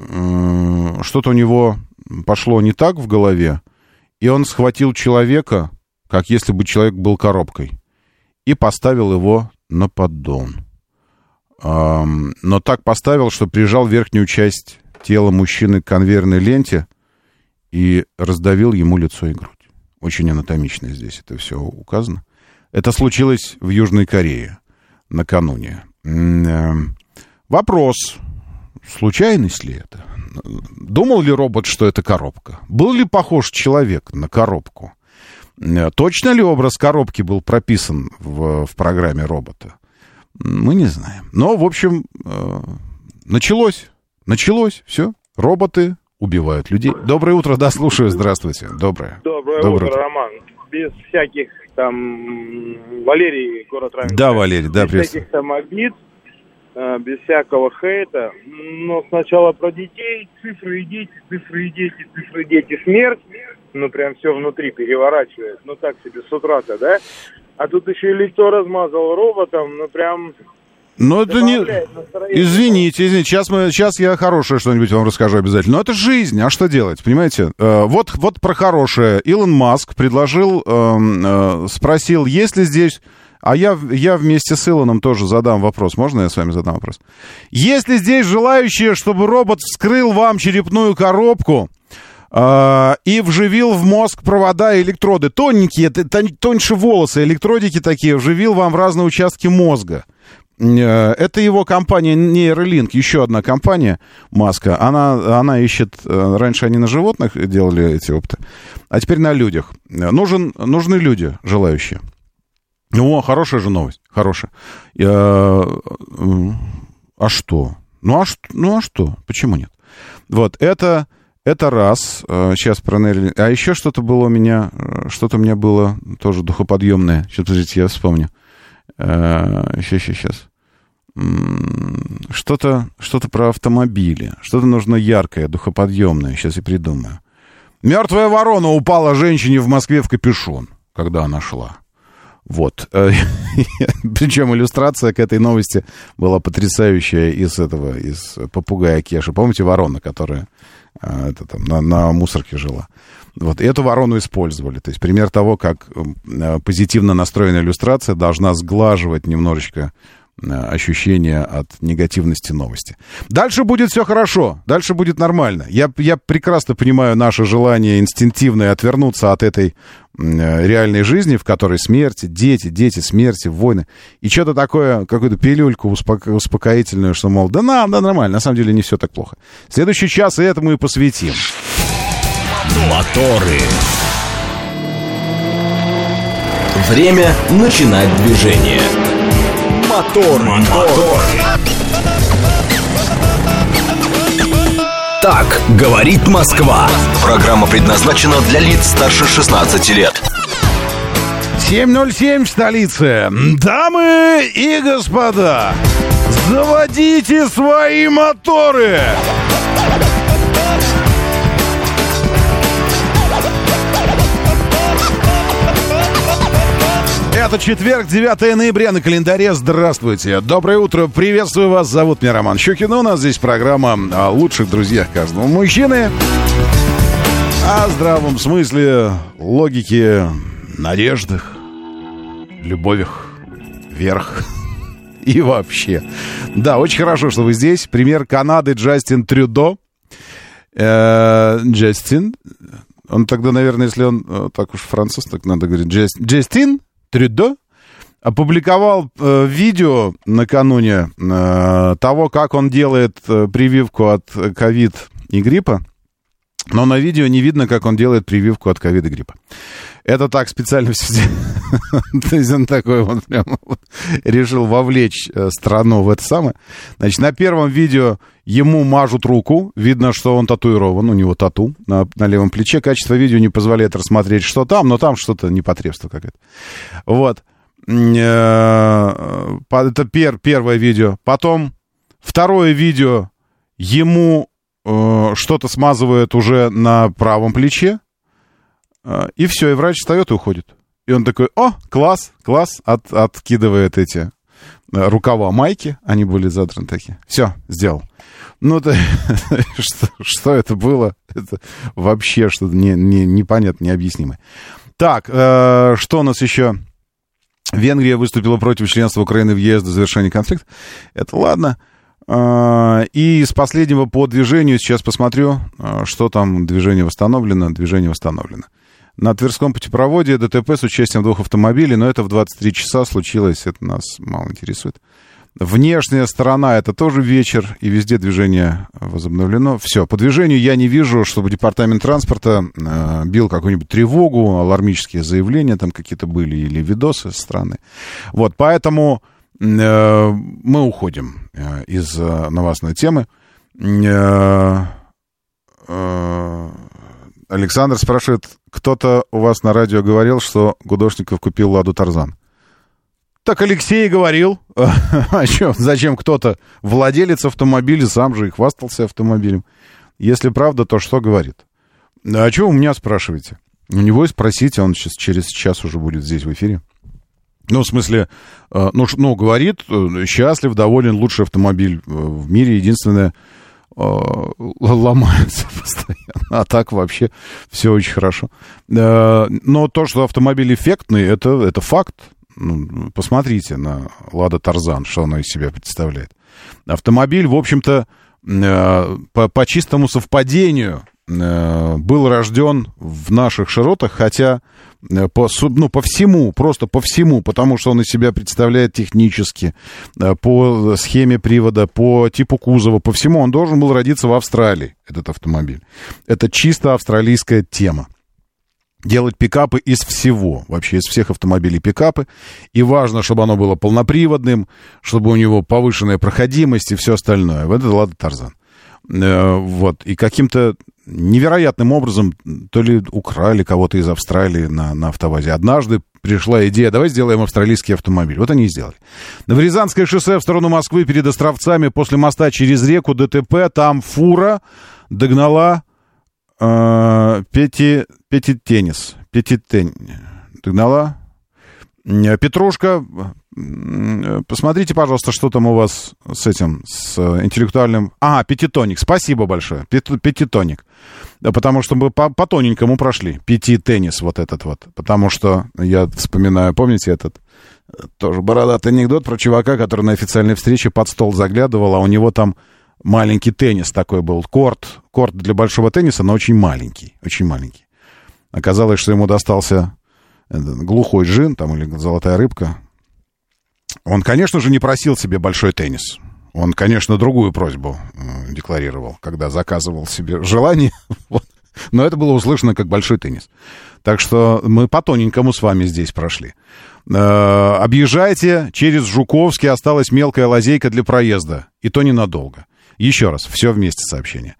что-то у него пошло не так в голове, и он схватил человека, как если бы человек был коробкой, и поставил его на поддон. Но так поставил, что прижал верхнюю часть тела мужчины к конвейерной ленте и раздавил ему лицо и грудь. Очень анатомично здесь это все указано. Это случилось в Южной Корее накануне. Вопрос, случайность ли это? Думал ли робот, что это коробка? Был ли похож человек на коробку? Точно ли образ коробки был прописан в, в программе робота? Мы не знаем. Но, в общем, началось. Началось. Все. Роботы убивают людей. Доброе утро. Да, слушаю. Здравствуйте. Доброе. Доброе, Доброе утро, утро, Роман. Без всяких там... Валерий, город Раменский. Да, Валерий. Да, без приветствую. Всяких там обид, без всякого хейта. Но сначала про детей. Цифры и дети, цифры и дети, цифры и дети. Смерть. Ну, прям все внутри переворачивает. Ну, так себе с утра-то, да? А тут еще и лицо размазал роботом, ну, прям... Ну, это не... Извините, извините, сейчас, мы... сейчас я хорошее что-нибудь вам расскажу обязательно. Но это жизнь, а что делать, понимаете? Э, вот, вот про хорошее. Илон Маск предложил, э, э, спросил, есть ли здесь... А я, я вместе с Илоном тоже задам вопрос. Можно я с вами задам вопрос? Есть ли здесь желающие, чтобы робот вскрыл вам черепную коробку и вживил в мозг провода и электроды? Тоненькие, тоньше волосы, электродики такие, вживил вам в разные участки мозга. Это его компания Нейролинк, еще одна компания Маска. Она, она ищет... Раньше они на животных делали эти опыты, а теперь на людях. Нужен, нужны люди, желающие. О, хорошая же новость, хорошая. А что? Ну а, ну, а что? Почему нет? Вот, это... Это раз. Сейчас про Нейролинк. А еще что-то было у меня, что-то у меня было тоже духоподъемное. Сейчас, подождите, я вспомню. Сейчас, сейчас, сейчас. Что-то, что-то про автомобили. Что-то нужно яркое, духоподъемное. Сейчас я придумаю. Мертвая ворона упала женщине в Москве в капюшон, когда она шла. Вот. Причем иллюстрация к этой новости была потрясающая из этого, из попугая Кеши. Помните ворона, которая это, там, на, на мусорке жила? Вот. И эту ворону использовали. То есть пример того, как позитивно настроенная иллюстрация должна сглаживать немножечко ощущение от негативности новости. Дальше будет все хорошо, дальше будет нормально. Я, я прекрасно понимаю наше желание инстинктивное отвернуться от этой реальной жизни, в которой смерти, дети, дети, смерти, войны. И что-то такое, какую-то пилюльку успоко- успокоительную, что, мол, да нам, да нормально, на самом деле не все так плохо. Следующий час и этому и посвятим. Моторы. Время начинать движение. Мотор, мотор. Мотор. Так говорит Москва. Программа предназначена для лиц старше шестнадцати лет. семь ноль семь в столице. Дамы и господа, заводите свои моторы. Это четверг, девятое ноября на календаре. Здравствуйте. Доброе утро. Приветствую вас. Зовут меня Роман Щукин. У нас здесь программа о лучших друзьях каждого мужчины. О здравом смысле, логике, надеждах, любовях, верх и вообще. Да, очень хорошо, что вы здесь. Пример Канады Джастин Трюдо. Джастин. Он тогда, наверное, если он так уж француз, так надо говорить. Джастин Трюдо опубликовал э, видео накануне э, того, как он делает э, прививку от ковид и гриппа, но на видео не видно, как он делает прививку от ковид и гриппа. Это так специально все сделано. То есть он такой вот прям решил вовлечь страну в это самое. Значит, на первом видео ему мажут руку. Видно, что он татуирован. У него тату на, на левом плече. Качество видео не позволяет рассмотреть, что там, но там что-то непотребство какое-то. Вот. Это пер, первое видео. Потом второе видео. Ему э, что-то смазывают уже на правом плече. И все, и врач встает и уходит. И он такой: о, класс, класс, от, откидывает эти рукава майки, они были задраны такие. Все, сделал. Ну, то, что, что это было? Это вообще что-то не, не, непонятно, необъяснимое. Так, э, что у нас еще? Венгрия выступила против членства Украины в ЕС до завершения конфликта. Это ладно. Э, и из последнего по движению, сейчас посмотрю, что там движение восстановлено. Движение восстановлено. На Тверском путепроводе ДТП с участием двух автомобилей, но это в двадцать три часа случилось, это нас мало интересует. Внешняя сторона, это тоже вечер, и везде движение возобновлено. Все, по движению я не вижу, чтобы департамент транспорта э, бил какую-нибудь тревогу, алармические заявления там какие-то были, или видосы со стороны. Вот, поэтому э, мы уходим э, из э, новостной темы. Э, э, Александр спрашивает, кто-то у вас на радио говорил, что Гудошников купил Ладу Тарзан. Так Алексей говорил. А что, зачем кто-то? Владелец автомобиля, сам же и хвастался автомобилем. Если правда, то что говорит? А чего у меня спрашиваете? У него и спросите, он сейчас через час уже будет здесь в эфире. Ну, в смысле, ну, ну говорит, счастлив, доволен, лучший автомобиль в мире, единственное... ломаются постоянно, а так вообще все очень хорошо. Но то, что автомобиль эффектный, это, это факт. Посмотрите на Лада Тарзан, что она из себя представляет. Автомобиль, в общем-то, по, по чистому совпадению был рожден в наших широтах, хотя по, ну, по всему, просто по всему, потому что он из себя представляет технически, по схеме привода, по типу кузова, по всему, он должен был родиться в Австралии, этот автомобиль. Это чисто австралийская тема. Делать пикапы из всего, вообще из всех автомобилей пикапы. И важно, чтобы оно было полноприводным, чтобы у него повышенная проходимость и все остальное. Вот это Лада Тарзан. Вот. И каким-то невероятным образом то ли украли кого-то из Австралии на, на автовазе. Однажды пришла идея, давай сделаем австралийский автомобиль. Вот они и сделали. На Рязанское шоссе в сторону Москвы перед Островцами после моста через реку ДТП. Там фура догнала э, пяти, пятитеннис. Пятитен... Догнала Петрушка. Посмотрите, пожалуйста, что там у вас с этим, с интеллектуальным... А, пятитоник, спасибо большое, пятитоник. Потому что мы по, по тоненькому прошли, пятитеннис вот этот вот. Потому что я вспоминаю, помните этот тоже бородатый анекдот про чувака, который на официальной встрече под стол заглядывал, а у него там маленький теннис такой был, корт, корт для большого тенниса, но очень маленький, очень маленький. Оказалось, что ему достался глухой джин там или золотая рыбка. Он, конечно же, не просил себе большой теннис. Он, конечно, другую просьбу декларировал, когда заказывал себе желание. Вот. Но это было услышано как большой теннис. Так что мы по тоненькому с вами здесь прошли. Э-э- объезжайте. Через Жуковский осталась мелкая лазейка для проезда. И то ненадолго. Еще раз. Все вместе сообщение.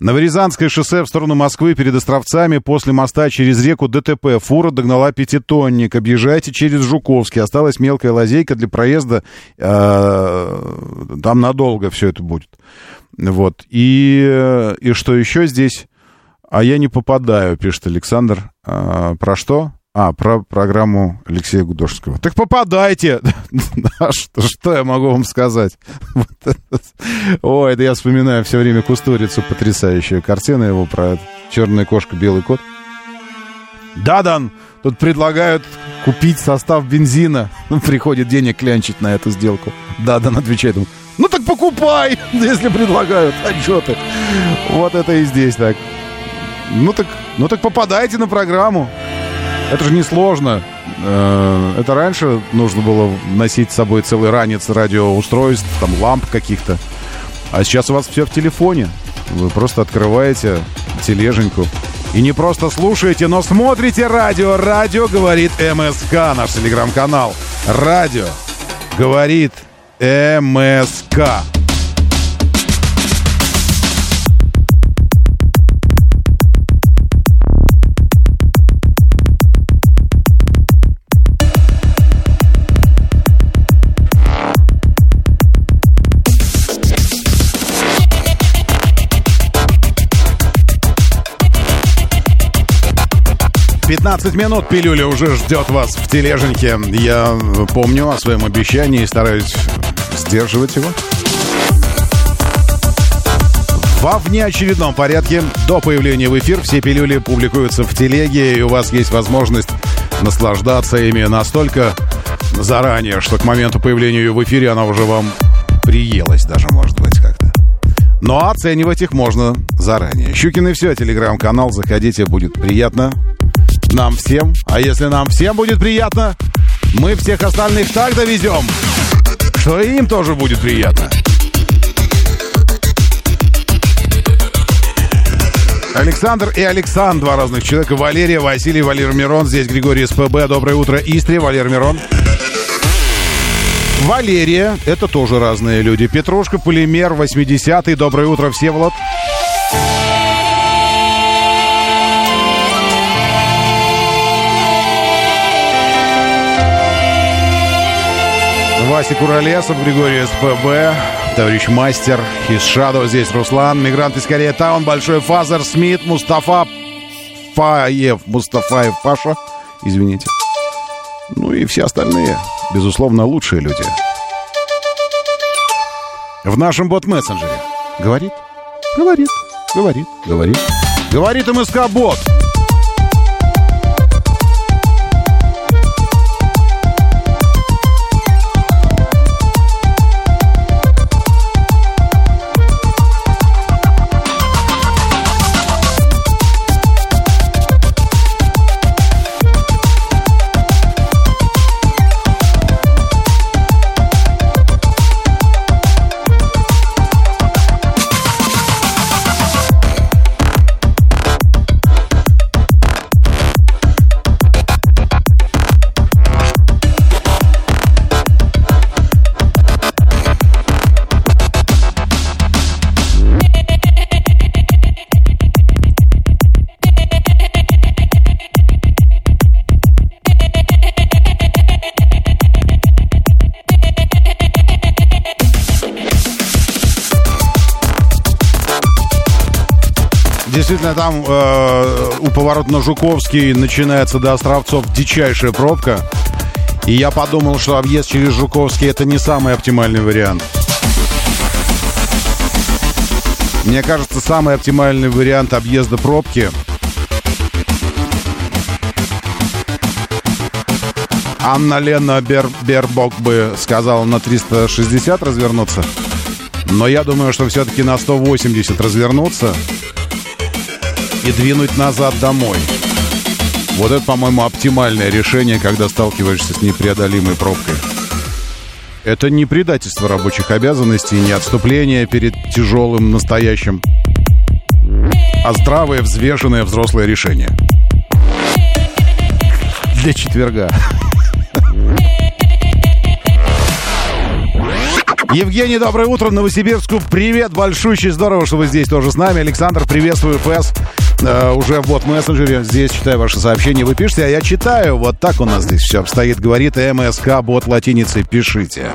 Новорязанское шоссе в сторону Москвы перед Островцами. После моста через реку ДТП. Фура догнала пятитонник. Объезжайте через Жуковский. Осталась мелкая лазейка для проезда. Там надолго все это будет. Вот. И, и что еще здесь? А я не попадаю, пишет Александр. А, про что? А, про программу Алексея Гудошевского. Так попадайте! Что я могу вам сказать? Ой, это я вспоминаю все время Кустурицу, потрясающую картину его про черная кошка, белый кот. Да-дан! Тут предлагают купить состав бензина. Приходит денег клянчить на эту сделку. Да-дан отвечает ему. Ну так покупай, если предлагают. А что ты? Вот это и здесь так. Ну так, ну так попадайте на программу. Это же несложно. Это раньше нужно было носить с собой целый ранец радиоустройств, там ламп каких-то. А сейчас у вас все в телефоне. Вы просто открываете тележеньку. И не просто слушаете, но смотрите радио. Радио говорит МСК. Наш телеграм-канал. Радио говорит МСК. пятнадцать минут пилюля уже ждет вас в тележеньке. Я помню о своем обещании и стараюсь сдерживать его. Во внеочередном порядке до появления в эфир все пилюли публикуются в телеге, и у вас есть возможность наслаждаться ими настолько заранее, что к моменту появления ее в эфире она уже вам приелась даже, может быть, как-то. Но оценивать их можно заранее. Щукины все, телеграм-канал, заходите, будет приятно нам всем. А если нам всем будет приятно, мы всех остальных так довезем, что им тоже будет приятно. Александр и Александр, два разных человека. Валерия, Василий, Валер, Мирон. Здесь Григорий СПБ. Доброе утро, Истре. Валер, Мирон. Валерия, это тоже разные люди. Петрушка, Полимер, восьмидесятый. Доброе утро, Всеволод. Вася Куролесов, Григорий СПБ. Товарищ мастер из Shadow, здесь Руслан. Мигрант из Кореи Таун, Большой Фазер, Смит, Мустафа Фаев, Мустафаев Паша, извините. Ну и все остальные, безусловно, лучшие люди. В нашем бот-мессенджере. Говорит, говорит, говорит, говорит. Говорит МСК-бот. Действительно, там э, у поворота на Жуковский начинается до Островцов дичайшая пробка. И я подумал, что объезд через Жуковский — это не самый оптимальный вариант. Мне кажется, самый оптимальный вариант объезда пробки — Анна Лена Бер, Бербок бы сказала на триста шестьдесят развернуться. Но я думаю, что все-таки на сто восемьдесят развернуться и двинуть назад домой. Вот это, по-моему, оптимальное решение, когда сталкиваешься с непреодолимой пробкой. Это не предательство рабочих обязанностей, не отступление перед тяжелым настоящим, а здравое, взвешенное, взрослое решение. Для четверга. Евгений, доброе утро, Новосибирску. Привет, большущий, здорово, что вы здесь тоже с нами. Александр, приветствую, ФС. Uh, уже в бот-мессенджере. Здесь читаю ваши сообщения. Вы пишете, а я читаю. Вот так у нас здесь все обстоит. Говорит МСК-бот латиницей. Пишите.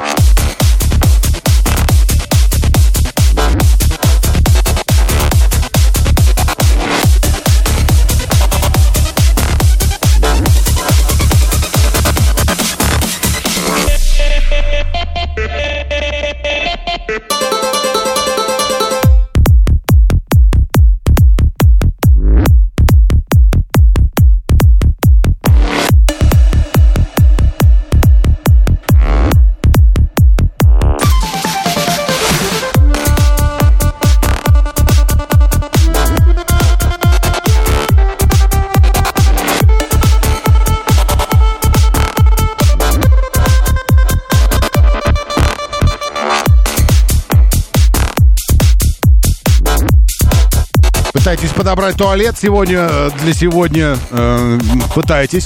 Пытайтесь подобрать туалет сегодня, для сегодня, э, пытайтесь.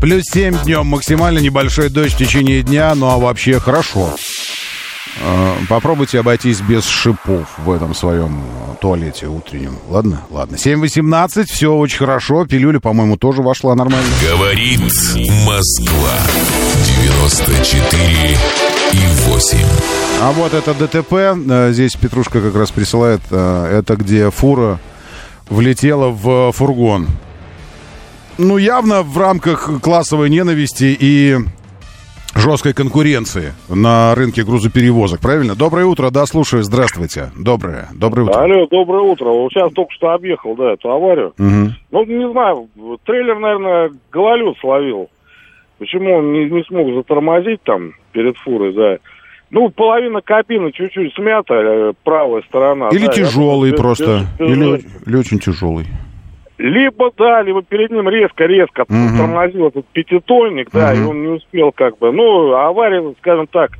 Плюс семь днем, максимально небольшой дождь в течение дня, ну а вообще хорошо. Э, попробуйте обойтись без шипов в этом своем туалете утреннем, ладно? Ладно. семь восемнадцать, все очень хорошо, пилюля, по-моему, тоже вошла нормально. Говорит Москва, девяносто четыре и восемь. А вот это ДТП, здесь Петрушка как раз присылает, это где фура влетела в фургон. ну, явно в рамках классовой ненависти и жесткой конкуренции на рынке грузоперевозок, правильно? Доброе утро, да, слушаю, здравствуйте. Доброе, доброе утро. Алло, доброе утро. Вот сейчас только что объехал, да, эту аварию. Угу. Ну, не знаю, трейлер, наверное, гололед словил. Почему он не, не смог затормозить там перед фурой, да. Ну, половина кабины чуть-чуть смята, правая сторона. Или да, тяжелый я, просто, без, без, без... Или, или очень тяжелый. Либо, да, либо перед ним резко-резко uh-huh. тормозил этот пятитонник, да, uh-huh. и он не успел как бы. Ну, авария, скажем так,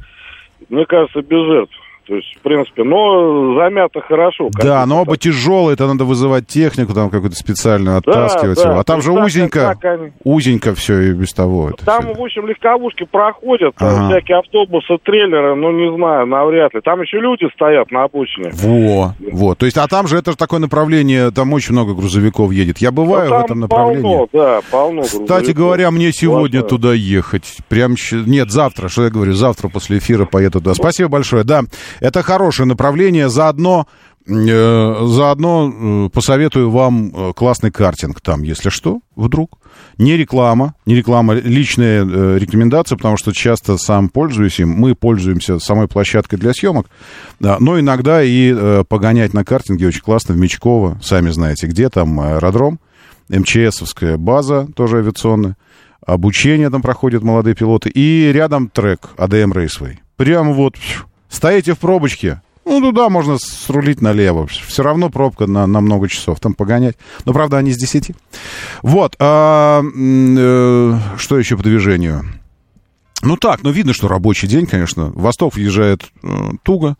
мне кажется, без жертв. То есть, в принципе, но замято хорошо. Да, но оба тяжелые, это надо вызывать технику, там какую-то специально оттаскивать. Да, да. А там же так, узенько, так они... узенько все и без того. Это там, все... в общем, легковушки проходят, ага. всякие автобусы, трейлеры, ну, не знаю, навряд ли. Там еще люди стоят на обочине. Во, вот. То есть, а там же это же такое направление, там очень много грузовиков едет. Я бываю в этом направлении. Полно, да, полно грузовиков. Кстати говоря, мне сегодня Ладно. туда ехать. Прям, нет, завтра, что я говорю, завтра после эфира поеду туда. Спасибо большое, да. Это хорошее направление, заодно, э, заодно э, посоветую вам классный картинг там, если что, вдруг. Не реклама, не реклама, личная э, рекомендация, потому что часто сам пользуюсь им, мы пользуемся самой площадкой для съемок, да, но иногда и э, погонять на картинге очень классно в Мечково, сами знаете где, там аэродром, МЧСовская база, тоже авиационная, обучение там проходят молодые пилоты, и рядом трек эй ди эм Raceway, прям вот... Стоите в пробочке, ну, туда можно срулить налево. Все равно пробка на, на много часов, там погонять. Но, правда, они с десяти. Вот, а, э, что еще по движению? Ну, так, ну, видно, что рабочий день, конечно. Восток въезжает э, туго.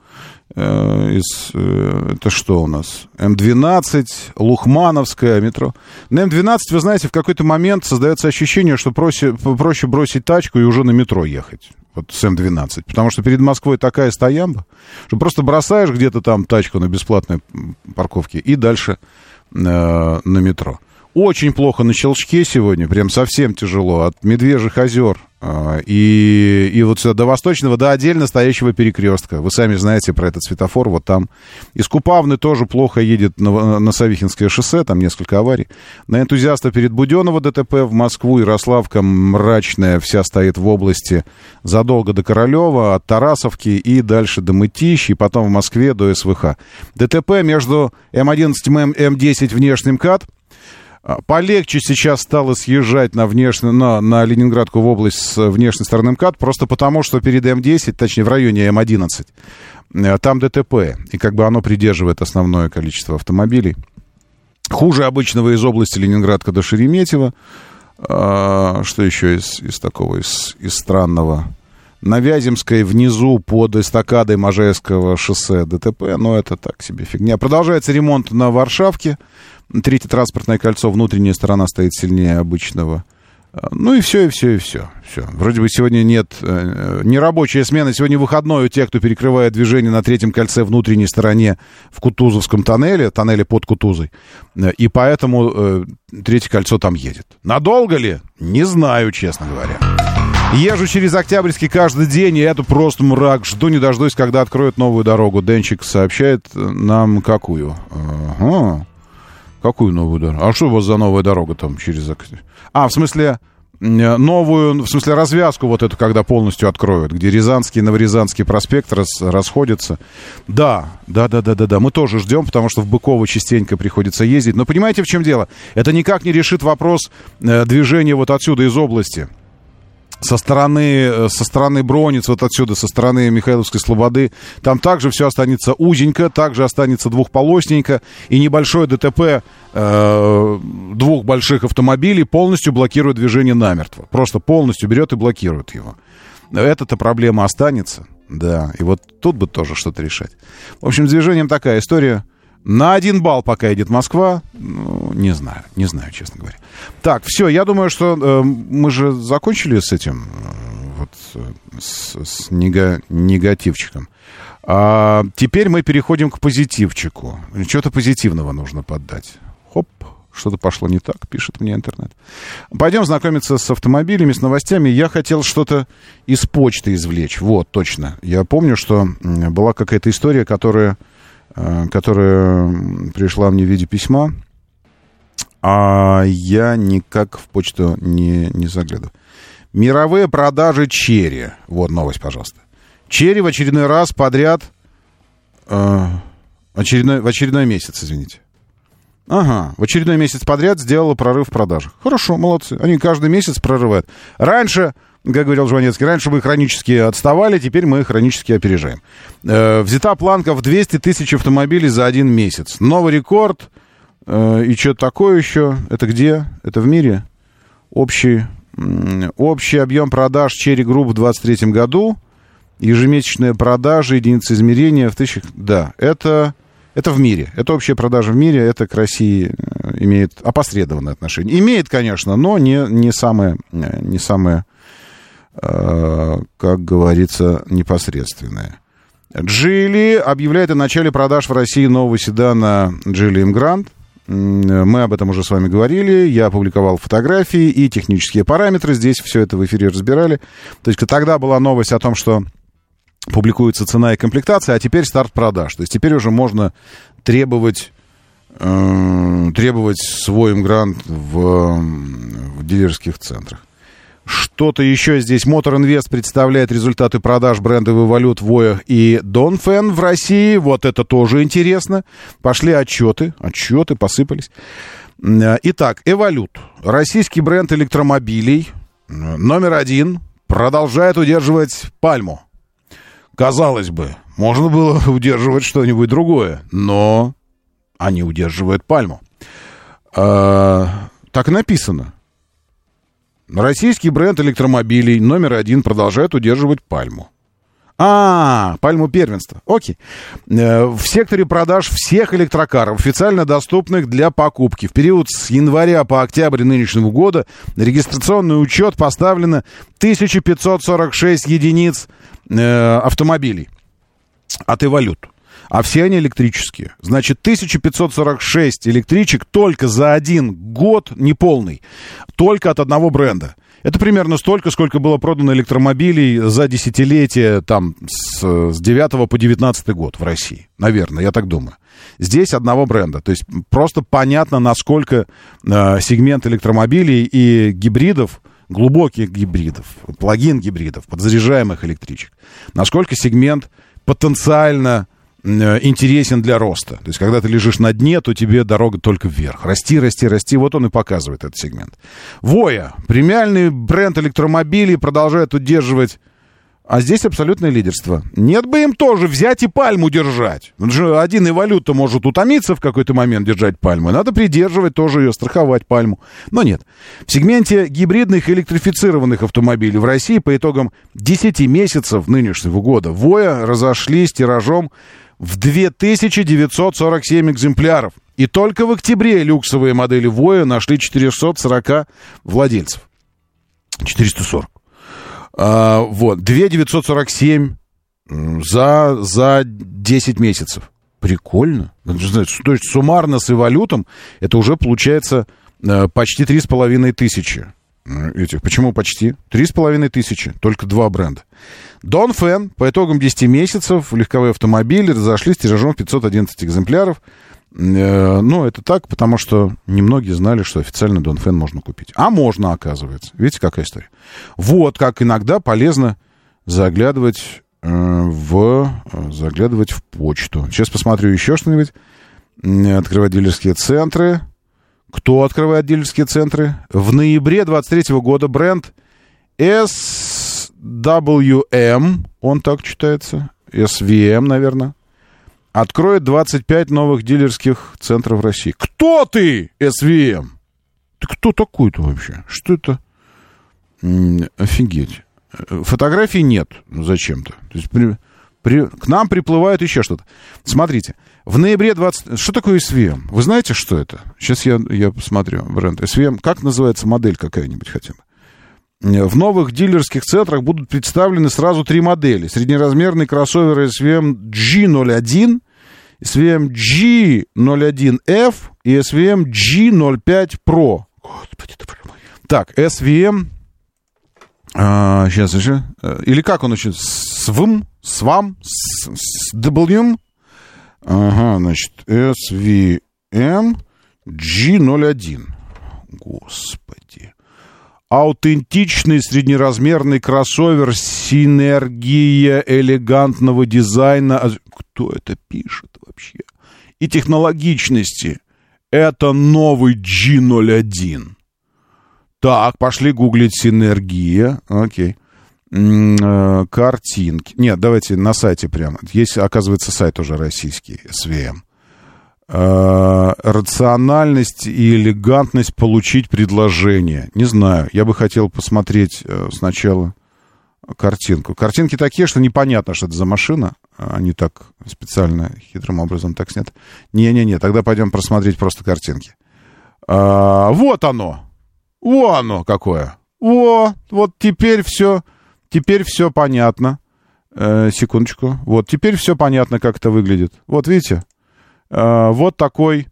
Э, из, э, это что у нас? эм двенадцать, Лухмановское метро. На эм двенадцать, вы знаете, в какой-то момент создается ощущение, что проще, проще бросить тачку и уже на метро ехать. Вот с эм двенадцать, потому что перед Москвой такая стоянка, что просто бросаешь где-то там тачку на бесплатной парковке и дальше э, на метро. Очень плохо на Щелчке сегодня, прям совсем тяжело, от Медвежьих озер э, и, и вот сюда до Восточного, до отдельно стоящего перекрестка. Вы сами знаете про этот светофор, вот там. Из Купавны тоже плохо едет на, на Савихинское шоссе, там несколько аварий. На Энтузиаста перед Будённого ДТП, в Москву, Ярославка мрачная, вся стоит в области задолго до Королёва, от Тарасовки и дальше до Мытищ, и потом в Москве до СВХ. ДТП между эм одиннадцать и эм десять внешний МКАД. Полегче сейчас стало съезжать на, внешне, на, на Ленинградку в область с внешней стороны МКАД, просто потому, что перед эм десять, точнее в районе эм одиннадцать, там ДТП, и как бы оно придерживает основное количество автомобилей. Хуже обычного из области Ленинградка до Шереметьево. А, что еще из, из такого, из, из странного? На Вяземской внизу под эстакадой Можайского шоссе ДТП, но это так себе фигня. Продолжается ремонт на Варшавке. Третье транспортное кольцо, внутренняя сторона стоит сильнее обычного. Ну и все, и все, и все. все. Вроде бы сегодня нет... Не рабочая смена, сегодня выходной у тех, кто перекрывает движение на третьем кольце внутренней стороне в Кутузовском тоннеле, тоннеле под Кутузой. И поэтому третье кольцо там едет. Надолго ли? Не знаю, честно говоря. Езжу через Октябрьский каждый день, и это просто мрак. Жду не дождусь, когда откроют новую дорогу. Денчик сообщает нам какую. Ага. Какую новую дорогу? А что у вас за новая дорога там через... А, в смысле, новую, в смысле развязку вот эту, когда полностью откроют, где Рязанский и Новорязанский проспект рас, расходятся. Да, да, да, да, да, да, мы тоже ждем, потому что в Быково частенько приходится ездить. Но понимаете, в чем дело? Это никак не решит вопрос движения вот отсюда из области. Со стороны, со стороны Бронниц, вот отсюда, со стороны Михайловской Слободы, там также все останется узенько, также останется двухполосненько, и небольшое ДТП э, двух больших автомобилей полностью блокирует движение намертво. Просто полностью берет и блокирует его. Эта-то проблема останется, да, и вот тут бы тоже что-то решать. В общем, с движением такая история. На один балл пока едет Москва. Ну, не знаю, не знаю, честно говоря. Так, все, я думаю, что э, мы же закончили с этим, э, вот, с, с нега, негативчиком. А теперь мы переходим к позитивчику. Чего-то позитивного нужно поддать. Хоп, что-то пошло не так, пишет мне интернет. Пойдем знакомиться с автомобилями, с новостями. Я хотел что-то из почты извлечь. Вот, точно. Я помню, что была какая-то история, которая... которая пришла мне в виде письма. а я никак в почту не, не заглядываю. Мировые продажи Chery. Вот новость, пожалуйста. Chery в очередной раз подряд... Э, очередной, в очередной месяц, извините. Ага, в очередной месяц подряд сделала прорыв в продажах. Хорошо, молодцы. Они каждый месяц прорывают. Раньше... Как говорил Жванецкий, раньше мы хронически отставали, теперь мы хронически опережаем. Э, взята планка в двести тысяч автомобилей за один месяц. Новый рекорд. Э, и что такое еще? Это где? Это в мире? Общий, м- общий объем продаж Chery Group в двадцать третьем году. Ежемесячные продажи, единицы измерения в тысячах. Да, это, это в мире. Это общие продажи в мире. Это к России имеет опосредованное отношение. Имеет, конечно, но не, не самое... Не самое как говорится, непосредственное. Джили объявляет о начале продаж в России нового седана Джили Emgrand. Мы об этом уже с вами говорили. Я опубликовал фотографии и технические параметры. Здесь все это в эфире разбирали. То есть тогда была новость о том, что публикуется цена и комплектация, а теперь старт продаж. То есть теперь уже можно требовать... Э, требовать свой Emgrand в, в дилерских центрах. Что-то еще здесь. Motor Invest представляет результаты продаж брендов Эволют, Voyah и Dongfeng в России. Вот это тоже интересно. Пошли отчеты. Отчеты посыпались. Итак, Эволют. Российский бренд электромобилей. Номер один. Продолжает удерживать пальму. Казалось бы, можно было удерживать что-нибудь другое. Но они удерживают пальму. Так и написано. Российский бренд электромобилей номер один продолжает удерживать пальму. А, пальму первенства. Окей. В секторе продаж всех электрокаров, официально доступных для покупки, в период с января по октябрь нынешнего года на регистрационный учет поставлено тысяча пятьсот сорок шесть единиц э, автомобилей от Эволют. А все они электрические. Значит, тысяча пятьсот сорок шесть электричек только за один год, неполный, только от одного бренда. Это примерно столько, сколько было продано электромобилей за десятилетие, там, с, с девятого по девятнадцатый год в России. Наверное, я так думаю. Здесь одного бренда. То есть просто понятно, насколько э, сегмент электромобилей и гибридов, глубоких гибридов, плагин-гибридов, подзаряжаемых электричек, насколько сегмент потенциально... интересен для роста. То есть, когда ты лежишь на дне, то тебе дорога только вверх. Расти, расти, расти. Вот он и показывает этот сегмент. Voyah. Премиальный бренд электромобилей продолжает удерживать... А здесь абсолютное лидерство. Нет бы им тоже взять и пальму держать. Он же один Эволют-то может утомиться в какой-то момент держать пальму. Надо придерживать тоже ее, страховать пальму. Но нет. В сегменте гибридных электрифицированных автомобилей в России по итогам десяти месяцев нынешнего года Voyah разошлись тиражом в две тысячи девятьсот сорок семь экземпляров. И только в октябре люксовые модели Voyah нашли четыреста сорок владельцев. четыреста сорок. А, вот, две тысячи девятьсот сорок семь за, за десять месяцев. Прикольно. То есть суммарно с Эволютом это уже получается почти три с половиной тысячи. Этих. Почему почти? три с половиной тысячи. Только два бренда. Dongfeng по итогам десяти месяцев легковые автомобили разошлись тиражом пятьсот одиннадцать экземпляров. Ну, это так, потому что немногие знали, что официально Dongfeng можно купить. А можно, оказывается. Видите, какая история. Вот как иногда полезно заглядывать в, заглядывать в почту. Сейчас посмотрю еще что-нибудь. Открывать дилерские центры. Кто открывает дилерские центры? В ноябре двадцать третьего года бренд эс дабл ю эм, он так читается, эс ви эм, наверное, откроет двадцать пять новых дилерских центров России. Кто ты, эс ви эм? Ты кто такой-то вообще? Что это? Офигеть. Фотографий нет зачем-то. То есть при, при, к нам приплывает еще что-то. Смотрите. В ноябре двадцатого... Что такое эс ви эм? Вы знаете, что это? Сейчас я, я посмотрю бренд. эс ви эм, как называется модель какая-нибудь хотя бы? В новых дилерских центрах будут представлены сразу три модели. Среднеразмерный кроссовер эс ви эм джи ноль один, эс ви эм джи ноль один эф и эс ви эм джи ноль пять Pro. Господи, ты понимаешь. Так, эс ви эм... А, сейчас еще... Или как он еще? СВМ? СВАМ? СВМ? Ага, значит, эс ви эм джи ноль один. господи. Аутентичный среднеразмерный кроссовер, синергия элегантного дизайна. Кто это пишет вообще? И технологичности. Это новый джи ноль один. Так, пошли гуглить синергия. Окей. М-м-м, картинки. Нет, давайте на сайте прямо. Есть, оказывается, сайт уже российский, эс ви эм. Рациональность и элегантность получить предложение. Не знаю, я бы хотел посмотреть сначала картинку. Картинки такие, что непонятно, что это за машина. Они так специально, хитрым образом так сняты. Не-не-не, тогда пойдем просмотреть просто картинки. А, вот оно! О, оно какое! О, вот теперь все, теперь все понятно. Э, секундочку. Вот теперь все понятно, как это выглядит. Вот видите? Вот такой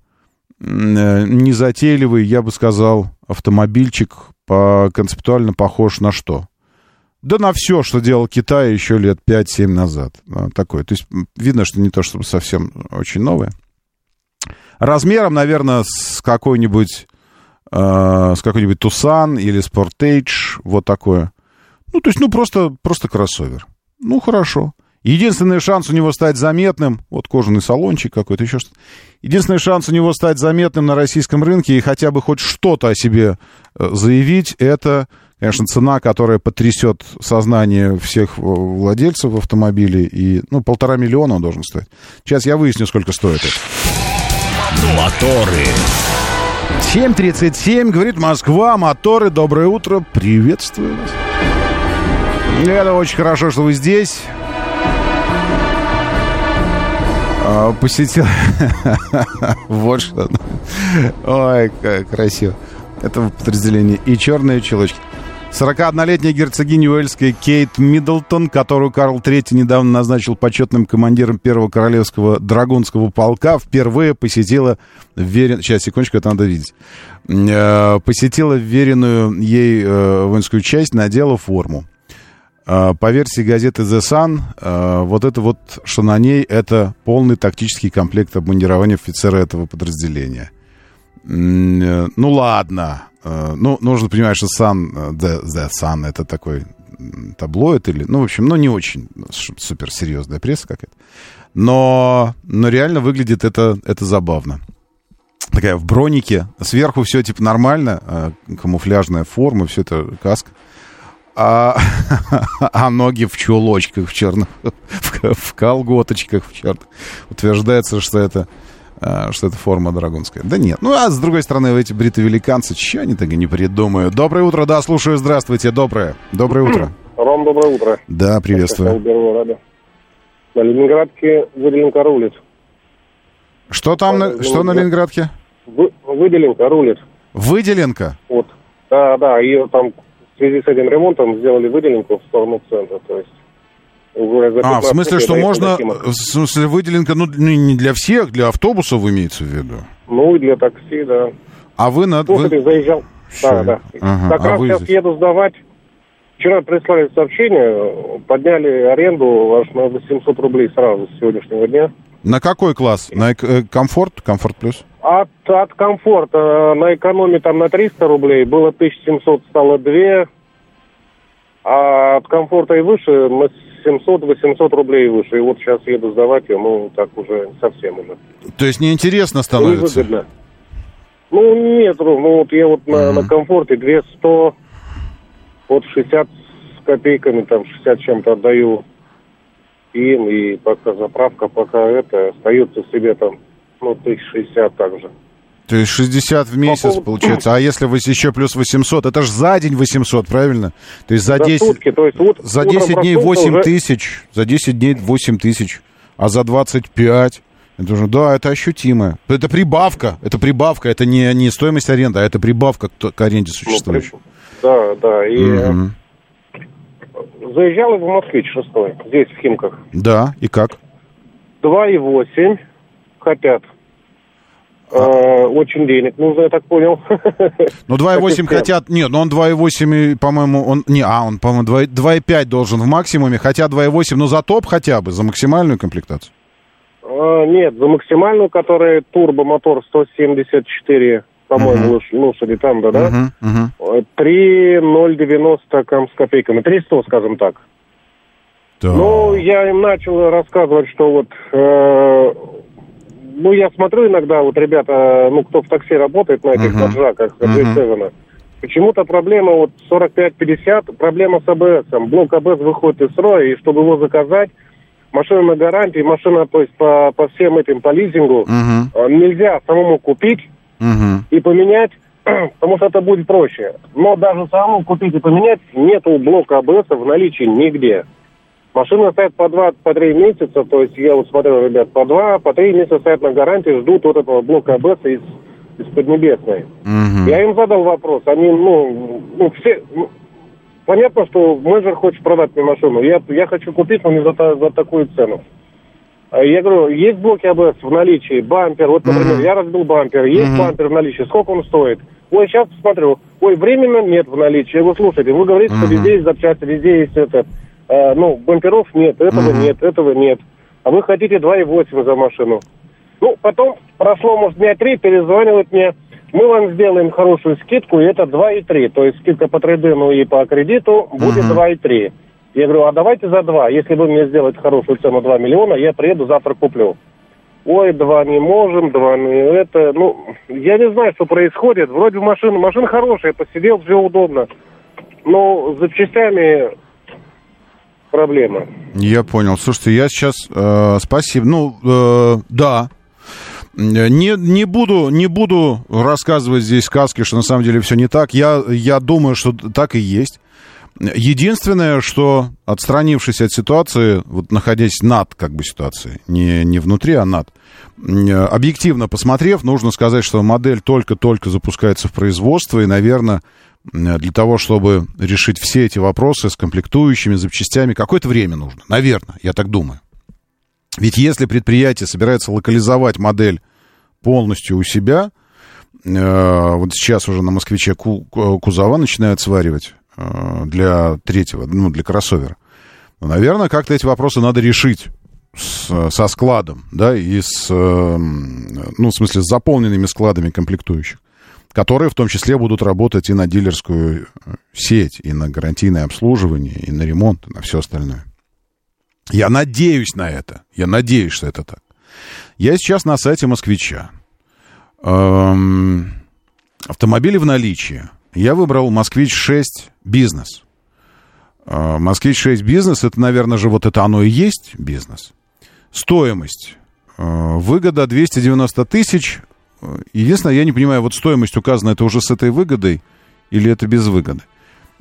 незатейливый, я бы сказал, автомобильчик по, концептуально похож на что? Да на все, что делал Китай еще лет пять-семь назад. Такое. То есть видно, что не то чтобы совсем очень новое. Размером, наверное, с какой-нибудь, э, с какой-нибудь Тусан или Спортейдж. Вот такое. Ну, то есть, ну, просто, просто кроссовер. Ну, хорошо. Единственный шанс у него стать заметным, вот кожаный салончик какой-то, еще что-то. Единственный шанс у него стать заметным на российском рынке и хотя бы хоть что-то о себе заявить, это, конечно, цена, которая потрясет сознание всех владельцев автомобилей. И, ну, полтора миллиона он должен стоить. Сейчас я выясню, сколько стоит это. Моторы. семь тридцать семь, говорит Москва, моторы, доброе утро, приветствую вас. Это очень хорошо, что вы здесь. Посетил... Вот что. Ой, как красиво. Это подразделение. И черные чулочки. сорокаоднолетняя герцогиня Уэльская Кейт Миддлтон, которую Карл третий недавно назначил почетным командиром первого королевского драгунского полка, впервые посетила... Верен... Сейчас, секундочку, это надо видеть. Посетила вверенную ей воинскую часть, надела форму. По версии газеты The Sun, вот это вот, что на ней, это полный тактический комплект обмундирования офицера этого подразделения. Ну ладно. Ну, нужно понимать, что Sun, The, The Sun, это такой таблоид или... Ну, в общем, ну не очень суперсерьезная пресса какая-то. Но, но реально выглядит это, это забавно. Такая в бронике. Сверху все типа нормально. Камуфляжная форма, все это каска. А, а ноги в чулочках в черных, в, в колготочках в черных. Утверждается, что это, что это форма драгунская. Да нет. Ну, а с другой стороны, эти бритовеликанцы, че они так и не придумают. Доброе утро, да, слушаю, здравствуйте, доброе. Доброе утро. Ром, доброе утро. Да, приветствую. На Ленинградке выделенка рулит. Что там, на, на, что на Ленинградке? Вы, выделенка рулит. Выделенка? Вот, да, да, ее там... В связи с этим ремонтом сделали выделенку в сторону центра, то есть... А, в смысле, что можно... В смысле, выделенка, ну, не для всех, для автобусов имеется в виду? Ну, и для такси, да. А вы на... Вы... заезжал... Да, да. Ага, так а раз сейчас здесь? Еду сдавать. Вчера прислали сообщение, подняли аренду аж на восемьсот рублей сразу с сегодняшнего дня. На какой класс? На э- комфорт? Комфорт плюс? От, от комфорта. На экономе там на триста рублей. Было тысяча семьсот, стало две. А от комфорта и выше на семьсот-восемьсот рублей и выше. И вот сейчас еду сдавать ее, ну, так уже совсем уже. То есть неинтересно становится? Невыгодно. Ну, нет, ну, вот я вот mm-hmm. на, на комфорте двести, вот шестьдесят с копейками, там, шестьдесят чем-то отдаю им, и пока заправка, пока это, остается в себе там, ну, тысяча шестьдесят также. То есть шестьдесят в месяц, по поводу... получается. А если вы еще плюс восемьсот, это же за день восемьсот, правильно? То есть за, за десять, сутки, то есть вот за десять дней восемь тысяч, уже... за десять дней восемь тысяч, а за двадцать пять. Это уже, да, это ощутимо. Это прибавка, это прибавка, это не, не стоимость аренды, а это прибавка к, к аренде существующей. Ну, да, да, и... Mm-hmm. Заезжал в Москвич шесть, здесь, в Химках. Да, и как? два и восемь хотят. А. Э, очень денег нужно, я так понял. Ну, два и восемь хотят... Нет, но он два и восемь, по-моему, он... Не, а, он, по-моему, два и пять должен в максимуме, хотя два и восемь, но за топ хотя бы, за максимальную комплектацию? Э, нет, за максимальную, которая турбомотор сто семьдесят четыре по-моему, uh-huh. лошади там, да-да, uh-huh. uh-huh. три ноль девяносто км с копейками, три сто, скажем так. Да. Ну, я им начал рассказывать, что вот, э, ну, я смотрю иногда, вот ребята, ну, кто в такси работает на этих uh-huh. поджаках, uh-huh. почему-то проблема, вот, сорок пять пятьдесят, проблема с АБСом, блок АБС выходит из строя, и чтобы его заказать, машина на гарантии, машина, то есть по, по всем этим, по лизингу, uh-huh. нельзя самому купить uh-huh. и поменять, потому что это будет проще. Но даже самому купить и поменять нету блока АБС в наличии нигде. Машина стоит по два, по три месяца, то есть я вот смотрел, ребят, по два, по три месяца стоят на гарантии, ждут вот этого блока АБС из, из Поднебесной. Uh-huh. Я им задал вопрос, они, ну, ну все... Понятно, что менеджер хочет продать мне машину. Я, я хочу купить, но не за, та, за такую цену. Я говорю, есть блоки АБС в наличии, бампер. Вот, например, mm-hmm. я разбил бампер. Есть mm-hmm. бампер в наличии, сколько он стоит? Ой, сейчас посмотрю. Ой, временно нет в наличии. Я говорю, слушайте, вы говорите, mm-hmm. что везде есть запчасти, везде есть это. А, ну, бамперов нет, этого mm-hmm. нет, этого нет. А вы хотите два и восемь за машину. Ну, потом прошло, может, дня три, перезванивают мне. Мы вам сделаем хорошую скидку, и это два и три. То есть скидка по трейдину и по кредиту будет uh-huh. два и три. Я говорю, а давайте за два. Если вы мне сделаете хорошую цену два миллиона, я приеду, завтра куплю. Ой, два не можем, два не это. Ну, я не знаю, что происходит. Вроде машина, машина хорошая, посидел, все удобно. Но с запчастями проблема. Я понял. Слушайте, я сейчас... Э, спасибо. Ну, э, да. Не, не, буду, не буду рассказывать здесь сказки, что на самом деле все не так. Я, я думаю, что так и есть. Единственное, что, отстранившись от ситуации, вот находясь над как бы ситуацией, не, не внутри, а над, объективно посмотрев, нужно сказать, что модель только-только запускается в производство, и, наверное, для того, чтобы решить все эти вопросы с комплектующими, запчастями, какое-то время нужно, наверное, я так думаю. Ведь если предприятие собирается локализовать модель полностью у себя, э, вот сейчас уже на «Москвиче» кузова начинают сваривать э, для третьего, ну, для кроссовера, ну, наверное, как-то эти вопросы надо решить с, со складом, да, и с, э, ну, в смысле, с заполненными складами комплектующих, которые в том числе будут работать и на дилерскую сеть, и на гарантийное обслуживание, и на ремонт, и на все остальное. Я надеюсь на это. Я надеюсь, что это так. Я сейчас на сайте «Москвича». Эм, автомобили в наличии. Я выбрал «Москвич-шесть бизнес». Э, «Москвич-шесть бизнес» — это, наверное же, вот это оно и есть бизнес. Стоимость. Э, выгода двести девяносто тысяч. Единственное, я не понимаю, вот стоимость указана, это уже с этой выгодой или это без выгоды?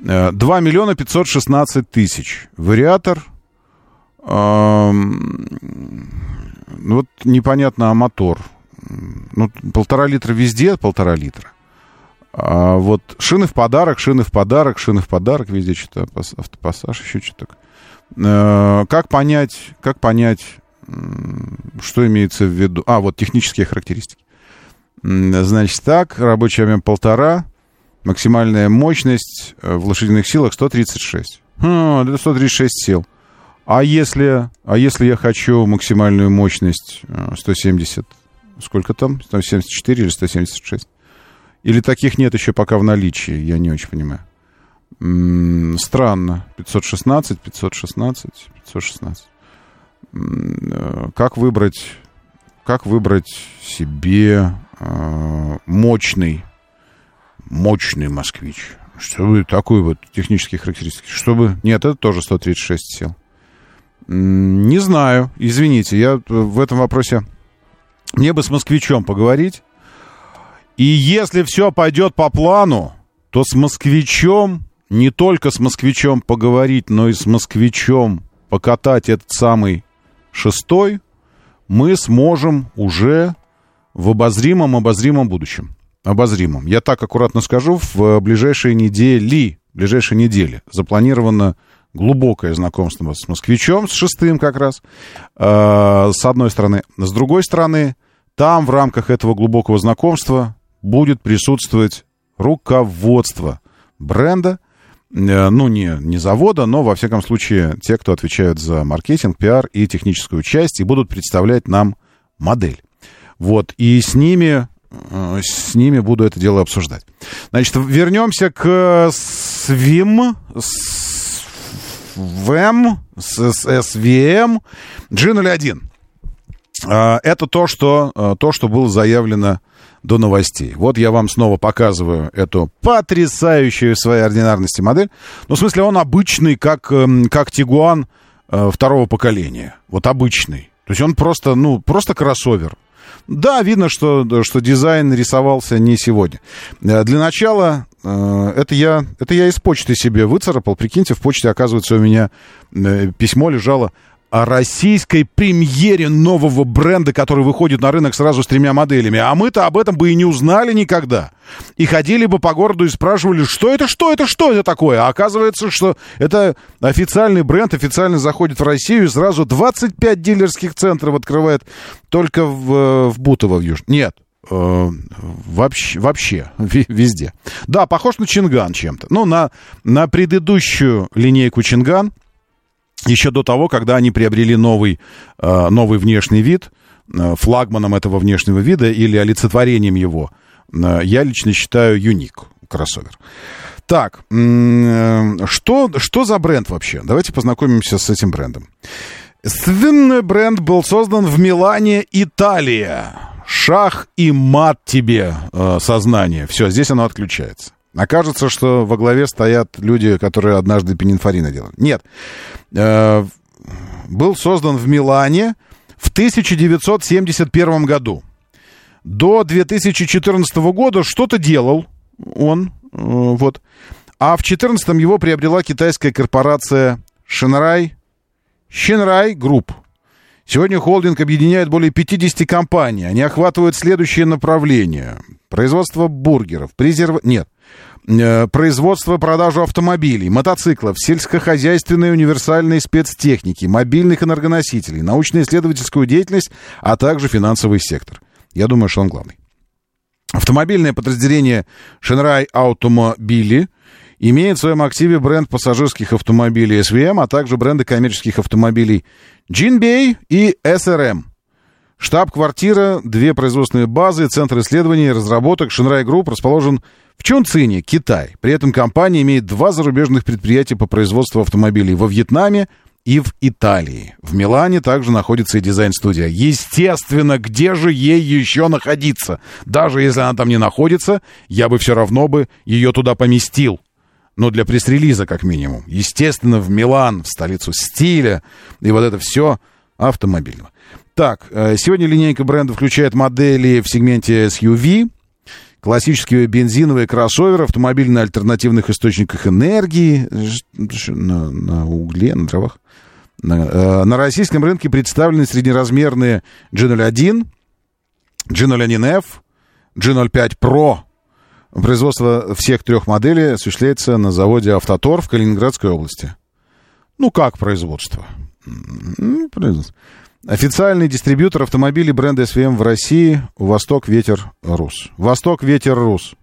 Э, два миллиона пятьсот шестнадцать тысяч. Вариатор. Вот непонятно, а мотор. Ну, полтора литра везде, полтора литра. А вот шины в подарок, шины в подарок, шины в подарок везде, что-то автопассаж, еще что-то. А, как понять, как понять, что имеется в виду? А, вот технические характеристики. Значит так, рабочий объем полтора, максимальная мощность в лошадиных силах сто тридцать шесть. Хм, это сто тридцать шесть сил. А если, а если я хочу максимальную мощность сто семьдесят, сколько там, сто семьдесят четыре или сто семьдесят шесть? Или таких нет еще пока в наличии, я не очень понимаю. М-м, странно, пятьсот шестнадцать, пятьсот шестнадцать, пятьсот шестнадцать. М-м, как выбрать, как выбрать себе э- мощный, мощный москвич? Чтобы такой вот технические характеристики, чтобы... Нет, это тоже сто тридцать шесть сил. Не знаю, извините, я в этом вопросе... Мне бы с «Москвичом» поговорить. И если все пойдет по плану, то с «Москвичом», не только с «Москвичом» поговорить, но и с «Москвичом» покатать этот самый шестой, мы сможем уже в обозримом-обозримом будущем. Обозримом. Я так аккуратно скажу, в ближайшие недели, ближайшие недели запланировано... Глубокое знакомство с «Москвичом», с шестым как раз, э, с одной стороны. С другой стороны, там в рамках этого глубокого знакомства будет присутствовать руководство бренда, э, ну, не, не завода, но, во всяком случае, те, кто отвечают за маркетинг, пиар и техническую часть, и будут представлять нам модель. Вот, и с ними с ними буду это дело обсуждать. Значит, вернемся к эс ви эм, эс ви эм, эс ви эм джи ноль один. Это то, что, то, что было заявлено до новостей. Вот я вам снова показываю эту потрясающую в своей ординарности модель. Ну, в смысле, он обычный, как, как Тигуан второго поколения. Вот обычный. То есть он просто, ну, просто кроссовер. Да, видно, что, что дизайн рисовался не сегодня. Для начала, это я, это я из почты себе выцарапал. Прикиньте, в почте, оказывается, у меня письмо лежало о российской премьере нового бренда, который выходит на рынок сразу с тремя моделями. А мы-то об этом бы и не узнали никогда. И ходили бы по городу и спрашивали, что это, что это, что это такое? А оказывается, что это официальный бренд, официально заходит в Россию, и сразу двадцать пять дилерских центров открывает только в, в Бутово, в Юж... Нет. Вообще, вообще, везде. Да, похож на Changan чем-то. Ну, на, на предыдущую линейку Changan. Еще до того, когда они приобрели новый, новый внешний вид, флагманом этого внешнего вида или олицетворением его, я лично считаю юник кроссовер. Так, что, что за бренд вообще? Давайте познакомимся с этим брендом. Свинный бренд был создан в Милане, Италия. Шах и мат тебе, сознание. Все, здесь оно отключается. Окажется, что во главе стоят люди, которые однажды пенинфорина делали. Нет. Э-э- был создан в Милане в тысяча девятьсот семьдесят первом году. До две тысячи четырнадцатого года что-то делал он. Э- вот. А в две тысячи четырнадцатом его приобрела китайская корпорация Shineray, Shineray Group. Сегодня холдинг объединяет более пятьдесят компаний. Они охватывают следующие направления. Производство бургеров, презерв... Нет. производство и продажу автомобилей, мотоциклов, сельскохозяйственной и универсальной спецтехники, мобильных энергоносителей, научно-исследовательскую деятельность, а также финансовый сектор. Я думаю, что он главный. Автомобильное подразделение Shineray Automobili имеет в своем активе бренд пассажирских автомобилей эс ви эм, а также бренды коммерческих автомобилей Jinbei и эс эр эм. Штаб-квартира, две производственные базы, центр исследований и разработок Shineray Group расположен в Чунцине, Китай. При этом компания имеет два зарубежных предприятия по производству автомобилей во Вьетнаме и в Италии. В Милане также находится и дизайн-студия. Естественно, где же ей еще находиться? Даже если она там не находится, я бы все равно бы ее туда поместил. Ну, для пресс-релиза, как минимум. Естественно, в Милан, в столицу стиля и вот это все автомобильного. Так, сегодня линейка бренда включает модели в сегменте эс ю ви, классические бензиновые кроссоверы, автомобили на альтернативных источниках энергии, на, на угле, на дровах. На, на российском рынке представлены среднеразмерные джи ноль один, джи ноль один эф, джи ноль пять Pro. Производство всех трех моделей осуществляется на заводе «Автотор» в Калининградской области. Ну, как производство? Производство. Официальный дистрибьютор автомобилей бренда эс ви эм в России «Восток Ветер Рус». «Восток Ветер Рус».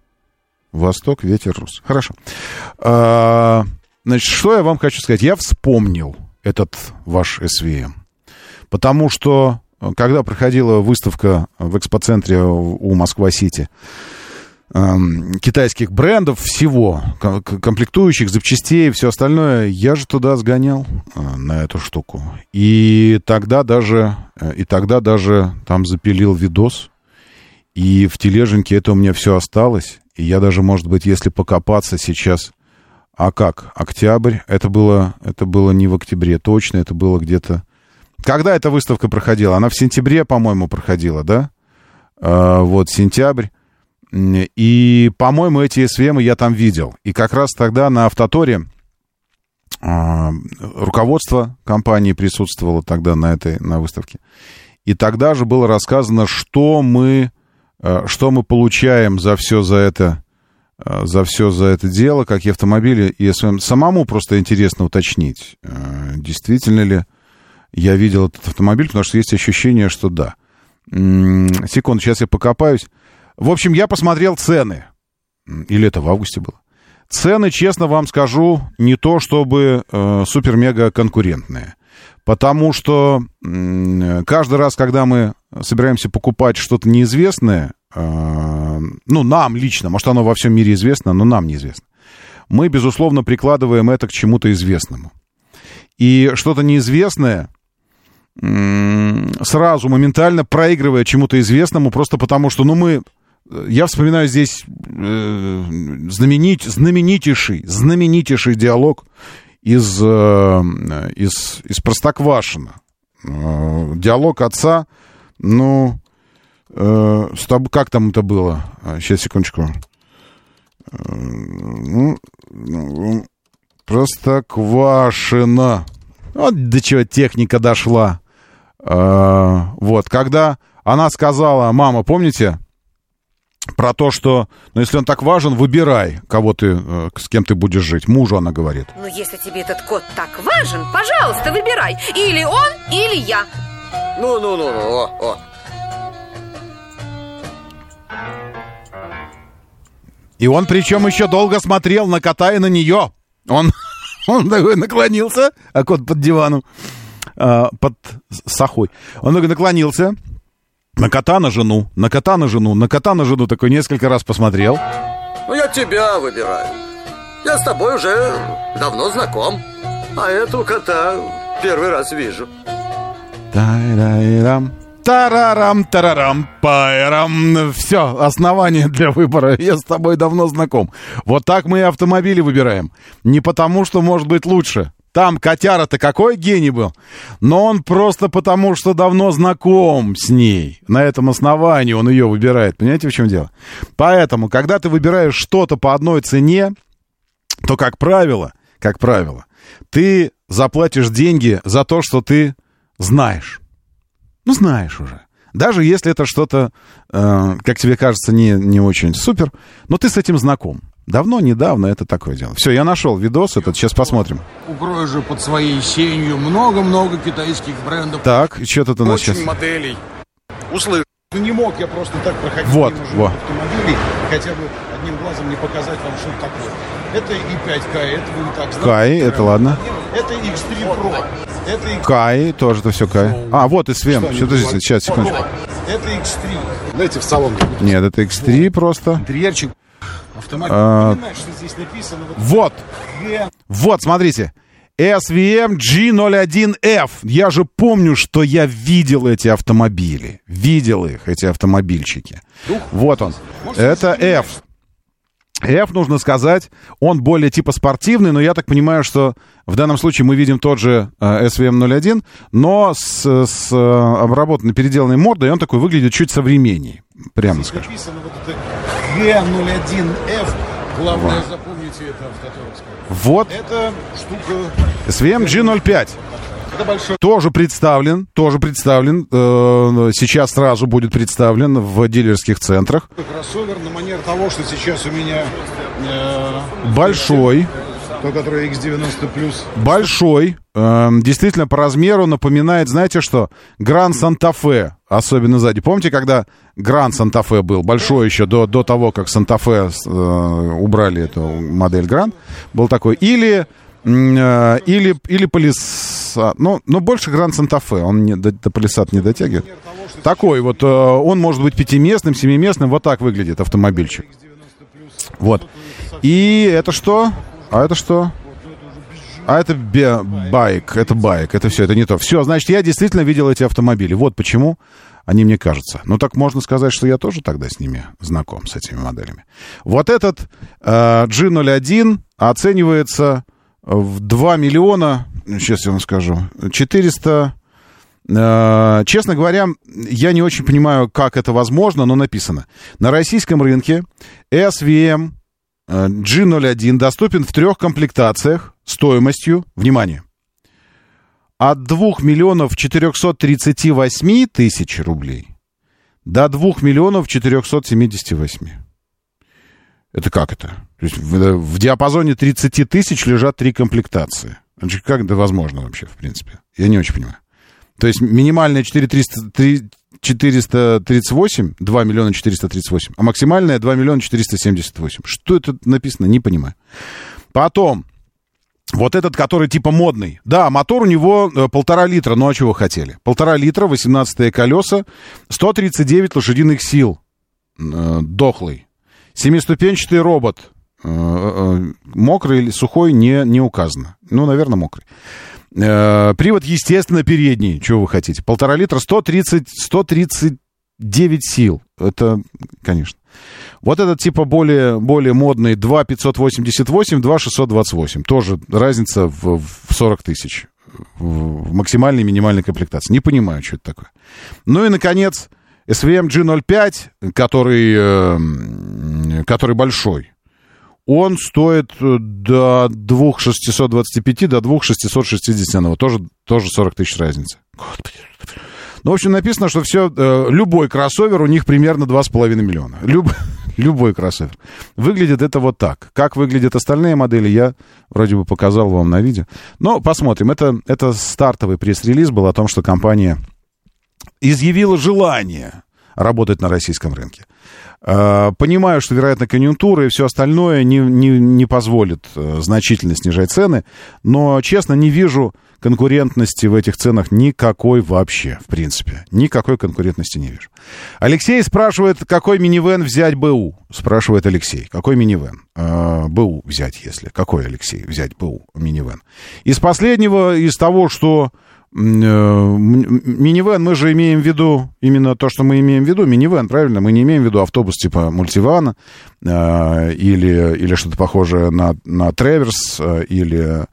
«Восток Ветер Рус». Хорошо. А, значит, что я вам хочу сказать? Я вспомнил этот ваш эс ви эм. Потому что, когда проходила выставка в экспоцентре у Москва-Сити китайских брендов всего, комплектующих, запчастей и все остальное, я же туда сгонял на эту штуку. И тогда даже, и тогда даже там запилил видос, и в тележеньке это у меня все осталось. И я даже, может быть, если покопаться сейчас... А как? Октябрь? Это было, это было не в октябре точно, это было где-то... Когда эта выставка проходила? Она в сентябре, по-моему, проходила, да? Вот, сентябрь. И, по-моему, эти эс ви эм я там видел. И как раз тогда на «Автоторе» э, руководство компании присутствовало тогда на этой на выставке. И тогда же было рассказано, что мы, э, что мы получаем за все за это, э, за все за это дело, какие автомобили и эс ви эм. Самому просто интересно уточнить, э, действительно ли я видел этот автомобиль, потому что есть ощущение, что да. М-м, секунду, сейчас я покопаюсь. В общем, я посмотрел цены. Или это в августе было? Цены, честно вам скажу, не то чтобы э, супер-мега конкурентные. Потому что э, каждый раз, когда мы собираемся покупать что-то неизвестное, ну, нам лично, может, оно во всем мире известно, но нам неизвестно. Мы, безусловно, прикладываем это к чему-то известному. И что-то неизвестное сразу, моментально проигрывая чему-то известному, просто потому что, ну, мы... Я вспоминаю здесь э, знаменит, знаменитейший, знаменитейший диалог из, э, из, из Простоквашино. Э, диалог отца, ну... Э, как там это было? Сейчас, секундочку. Ну, Простоквашино. Вот до чего техника дошла. Э, вот, когда она сказала, мама, помните... Про то, что, ну, если он так важен, выбирай, кого ты, э, с кем ты будешь жить. Мужу она говорит. Ну, если тебе этот кот так важен, пожалуйста, выбирай. Или он, или я. Ну-ну-ну, о, о. И он, причем, еще долго смотрел на кота и на нее. Он, он такой наклонился, а кот под диваном, э, под сахой. Он такой наклонился. На кота, на жену, на кота, на жену, на кота, на жену. Такой несколько раз посмотрел. Ну, я тебя выбираю. Я с тобой уже давно знаком. А этого кота первый раз вижу. Та-ра-рам, тарарам, тарарам, пайрам. Все, основание для выбора. Я с тобой давно знаком. Вот так мы и автомобили выбираем. Не потому, что может быть лучше. Там котяра-то какой гений был. Но он просто потому, что давно знаком с ней. На этом основании он ее выбирает. Понимаете, в чем дело? Поэтому, когда ты выбираешь что-то по одной цене, то, как правило, как правило, ты заплатишь деньги за то, что ты знаешь. Ну, знаешь уже. Даже если это что-то, э, как тебе кажется, не, не очень супер, но ты с этим знаком. Давно, недавно это такое дело. Все, я нашел видос этот, сейчас посмотрим. Укрою же под своей сенью много-много китайских брендов. Так, что тут у нас очень сейчас? Моделей. Услышь. Не мог я просто так проходить вот, мимо вот. Автомобилей, хотя бы одним глазом не показать вам, что это такое. Это и пять К, это вы и так знаете. Кай, это, это ладно. Это Икс три Про. Это... Кай, тоже это все Кай. А, вот и эс ви эм. Что здесь? Сейчас, секундочку. Это Икс три. Знаете, в салон. Нет, это Икс три вот. Просто. Интерьерчик. Автомобиль. А... Понимаешь, что здесь написано? Вот. Вот. Вот, смотрите. эс ви эм джи ноль один эф. Я же помню, что я видел эти автомобили. Видел их, эти автомобильчики. Дух. Вот он. Может, это F. F, нужно сказать, он более типа спортивный, но я так понимаю, что в данном случае мы видим тот же эс ви эм ноль один, но с, с обработанной, переделанной мордой, он такой выглядит чуть современней, прямо здесь скажем. Написано вот это джи ноль один эф, главное вот. Запомните это автотурское. Вот. Это штука... эс ви эм джи ноль пять. Тоже представлен, тоже представлен, э, сейчас сразу будет представлен в дилерских центрах. Кроссовер на манер того, что сейчас у меня... Э, большой. То, который Икс девяносто плюс. Большой. Э, действительно, по размеру напоминает, знаете что, Гранд Санта-Фе, особенно сзади. Помните, когда Гранд Санта-Фе был, большой еще, до, до того, как Санта-Фе э, убрали эту модель Гранд, был такой. Или... Или, или Палисад. Ну, но больше Гранд Санта-Фе. Он не, до, до Палисад не дотягивает. Такой вот. Он может быть пятиместным, семиместным. Вот так выглядит автомобильчик. Вот. И это что? А это что? А это бе- байк. Это байк. Это все. Это не то. Все. Значит, я действительно видел эти автомобили. Вот почему они мне кажутся. Ну, так можно сказать, что я тоже тогда с ними знаком, с этими моделями. Вот этот э, джи ноль один оценивается... В два миллиона, сейчас я вам скажу, четыреста. Э, честно говоря, я не очень понимаю, как это возможно, но написано. На российском рынке эс ви эм э, джи ноль один доступен в трех комплектациях стоимостью, внимание, от двух миллионов четырехсот тридцати восьми тысяч рублей до двух миллионов четырехсот семидесяти восьми. Это как это? То есть в, в диапазоне тридцати тысяч лежат три комплектации. Как это возможно вообще, в принципе? Я не очень понимаю. То есть минимальная четыре триста, четыреста тридцать восемь, два миллиона четыреста тридцать восемь, а максимальная два миллиона четыреста семьдесят восемь. Что это написано? Не понимаю. Потом, вот этот, который типа модный. Да, мотор у него полтора литра, ну а чего хотели? Полтора литра, восемнадцатые колеса, сто тридцать девять лошадиных сил. дохлый. Семиступенчатый робот. Мокрый или сухой не, не указано. Ну, наверное, мокрый. Привод, естественно, передний. Чего вы хотите? Полтора литра, сто тридцать, сто тридцать девять сил. Это, конечно. Вот этот типа более, более модный два пятьсот восемьдесят восемь, два шестьсот двадцать восемь. Тоже разница в, в сорок тысяч. В максимальной и минимальной комплектации. Не понимаю, что это такое. Ну и, наконец, эс ви эм джи ноль пять, который, который большой. Он стоит до двух тысяч шестисот двадцати пяти до двух тысяч шестисот шестидесяти. Тоже, тоже сорок тысяч разница. Ну, в общем, написано, что все, любой кроссовер у них примерно два с половиной миллиона. Люб, любой кроссовер. Выглядит это вот так. Как выглядят остальные модели, я вроде бы показал вам на видео. Но посмотрим. Это, это стартовый пресс-релиз был о том, что компания изъявила желание работать на российском рынке. Понимаю, что, вероятно, конъюнктура и все остальное не, не, не позволит значительно снижать цены, но, честно, не вижу конкурентности в этих ценах никакой вообще, в принципе. Никакой конкурентности не вижу. Алексей спрашивает, какой минивэн взять БУ? Спрашивает Алексей. Какой минивэн? Э, БУ взять, если. Какой, Алексей, взять БУ минивэн? Из последнего, из того, что... Минивэн, мы же имеем в виду именно то, что мы имеем в виду, минивэн, правильно? Мы не имеем в виду автобус типа мультивана э, или, или что-то похожее на, на Треверс э, или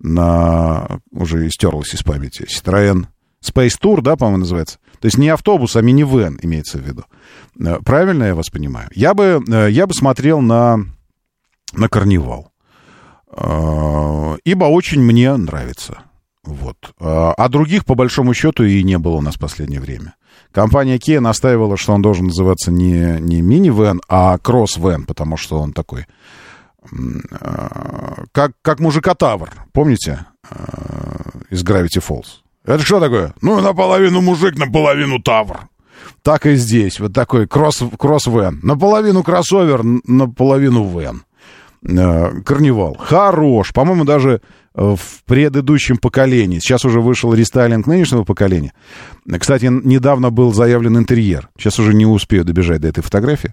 на, уже стерлось из памяти, Citroën Space Tour, да, по-моему, называется? То есть не автобус, а минивэн имеется в виду. Правильно я вас понимаю? Я бы, я бы смотрел на, на Карнивал, э, ибо очень мне нравится. Вот. А других, по большому счету, и не было у нас в последнее время. Компания Kia настаивала, что он должен называться не, не мини-вэн, а кросс-вэн, потому что он такой, как, как мужикотавр, помните, из Gravity Falls. Это что такое? Ну, наполовину мужик, наполовину тавр. Так и здесь, вот такой кросс-вэн. Наполовину кроссовер, наполовину вэн. Карнивал. Хорош. По-моему, даже в предыдущем поколении. Сейчас уже вышел рестайлинг нынешнего поколения. Кстати, недавно был заявлен интерьер. Сейчас уже не успею добежать до этой фотографии,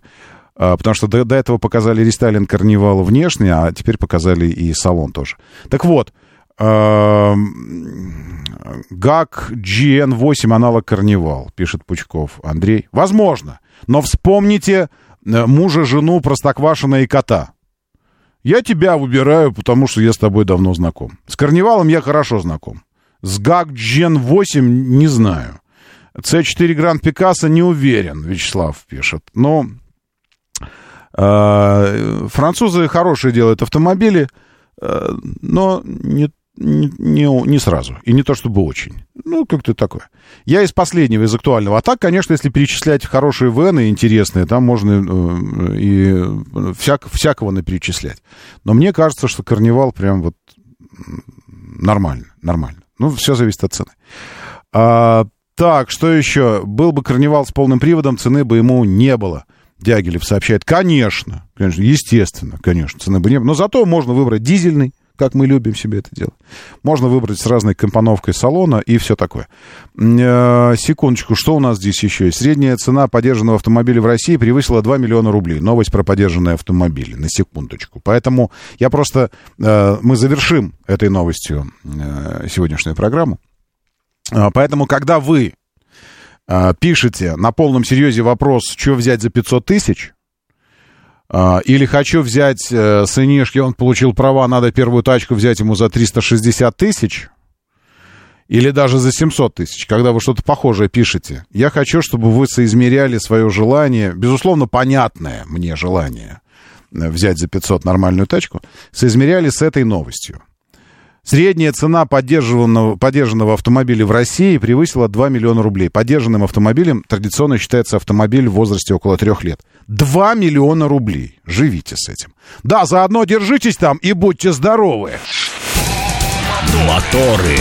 потому что до, до этого показали рестайлинг Карнивала внешне, а теперь показали и салон тоже. Так вот, ГАК джи эн восемь аналог Карнивал, пишет Пучков Андрей. Возможно, но вспомните мужа, жену, Простоквашино и кота. Я тебя выбираю, потому что я с тобой давно знаком. С Карнивалом я хорошо знаком. С ГАК джи эн восемь не знаю. си четыре Гранд Пикассо не уверен, Вячеслав пишет. Но э, французы хорошие делают автомобили, э, но не, не, не, не сразу. И не то чтобы очень. Ну, как-то такое. Я из последнего, из актуального. А так, конечно, если перечислять хорошие вэны интересные, там можно и всяк, всякого наперечислять. Но мне кажется, что Карнивал прям вот нормально, нормально. Ну, все зависит от цены. А, так, что еще? Был бы Карнивал с полным приводом, цены бы ему не было. Дягилев сообщает. Конечно, конечно, естественно, конечно, цены бы не было. Но зато можно выбрать дизельный, как мы любим себе это делать. Можно выбрать с разной компоновкой салона и все такое. Секундочку, что у нас здесь еще есть? Средняя цена подержанного автомобиля в России превысила два миллиона рублей. Новость про подержанные автомобили, на секундочку. Поэтому я просто... Мы завершим этой новостью сегодняшнюю программу. Поэтому, когда вы пишете на полном серьезе вопрос, что взять за пятьсот тысяч... Или хочу взять сынишки, он получил права, надо первую тачку взять ему за триста шестьдесят тысяч. Или даже за семьсот тысяч, когда вы что-то похожее пишете. Я хочу, чтобы вы соизмеряли свое желание, безусловно, понятное мне желание взять за пятьсот нормальную тачку, соизмеряли с этой новостью. Средняя цена поддержанного, поддержанного автомобиля в России превысила два миллиона рублей. Поддержанным автомобилем традиционно считается автомобиль в возрасте около трёх лет. два миллиона рублей. Живите с этим. Да, заодно держитесь там и будьте здоровы. Моторы.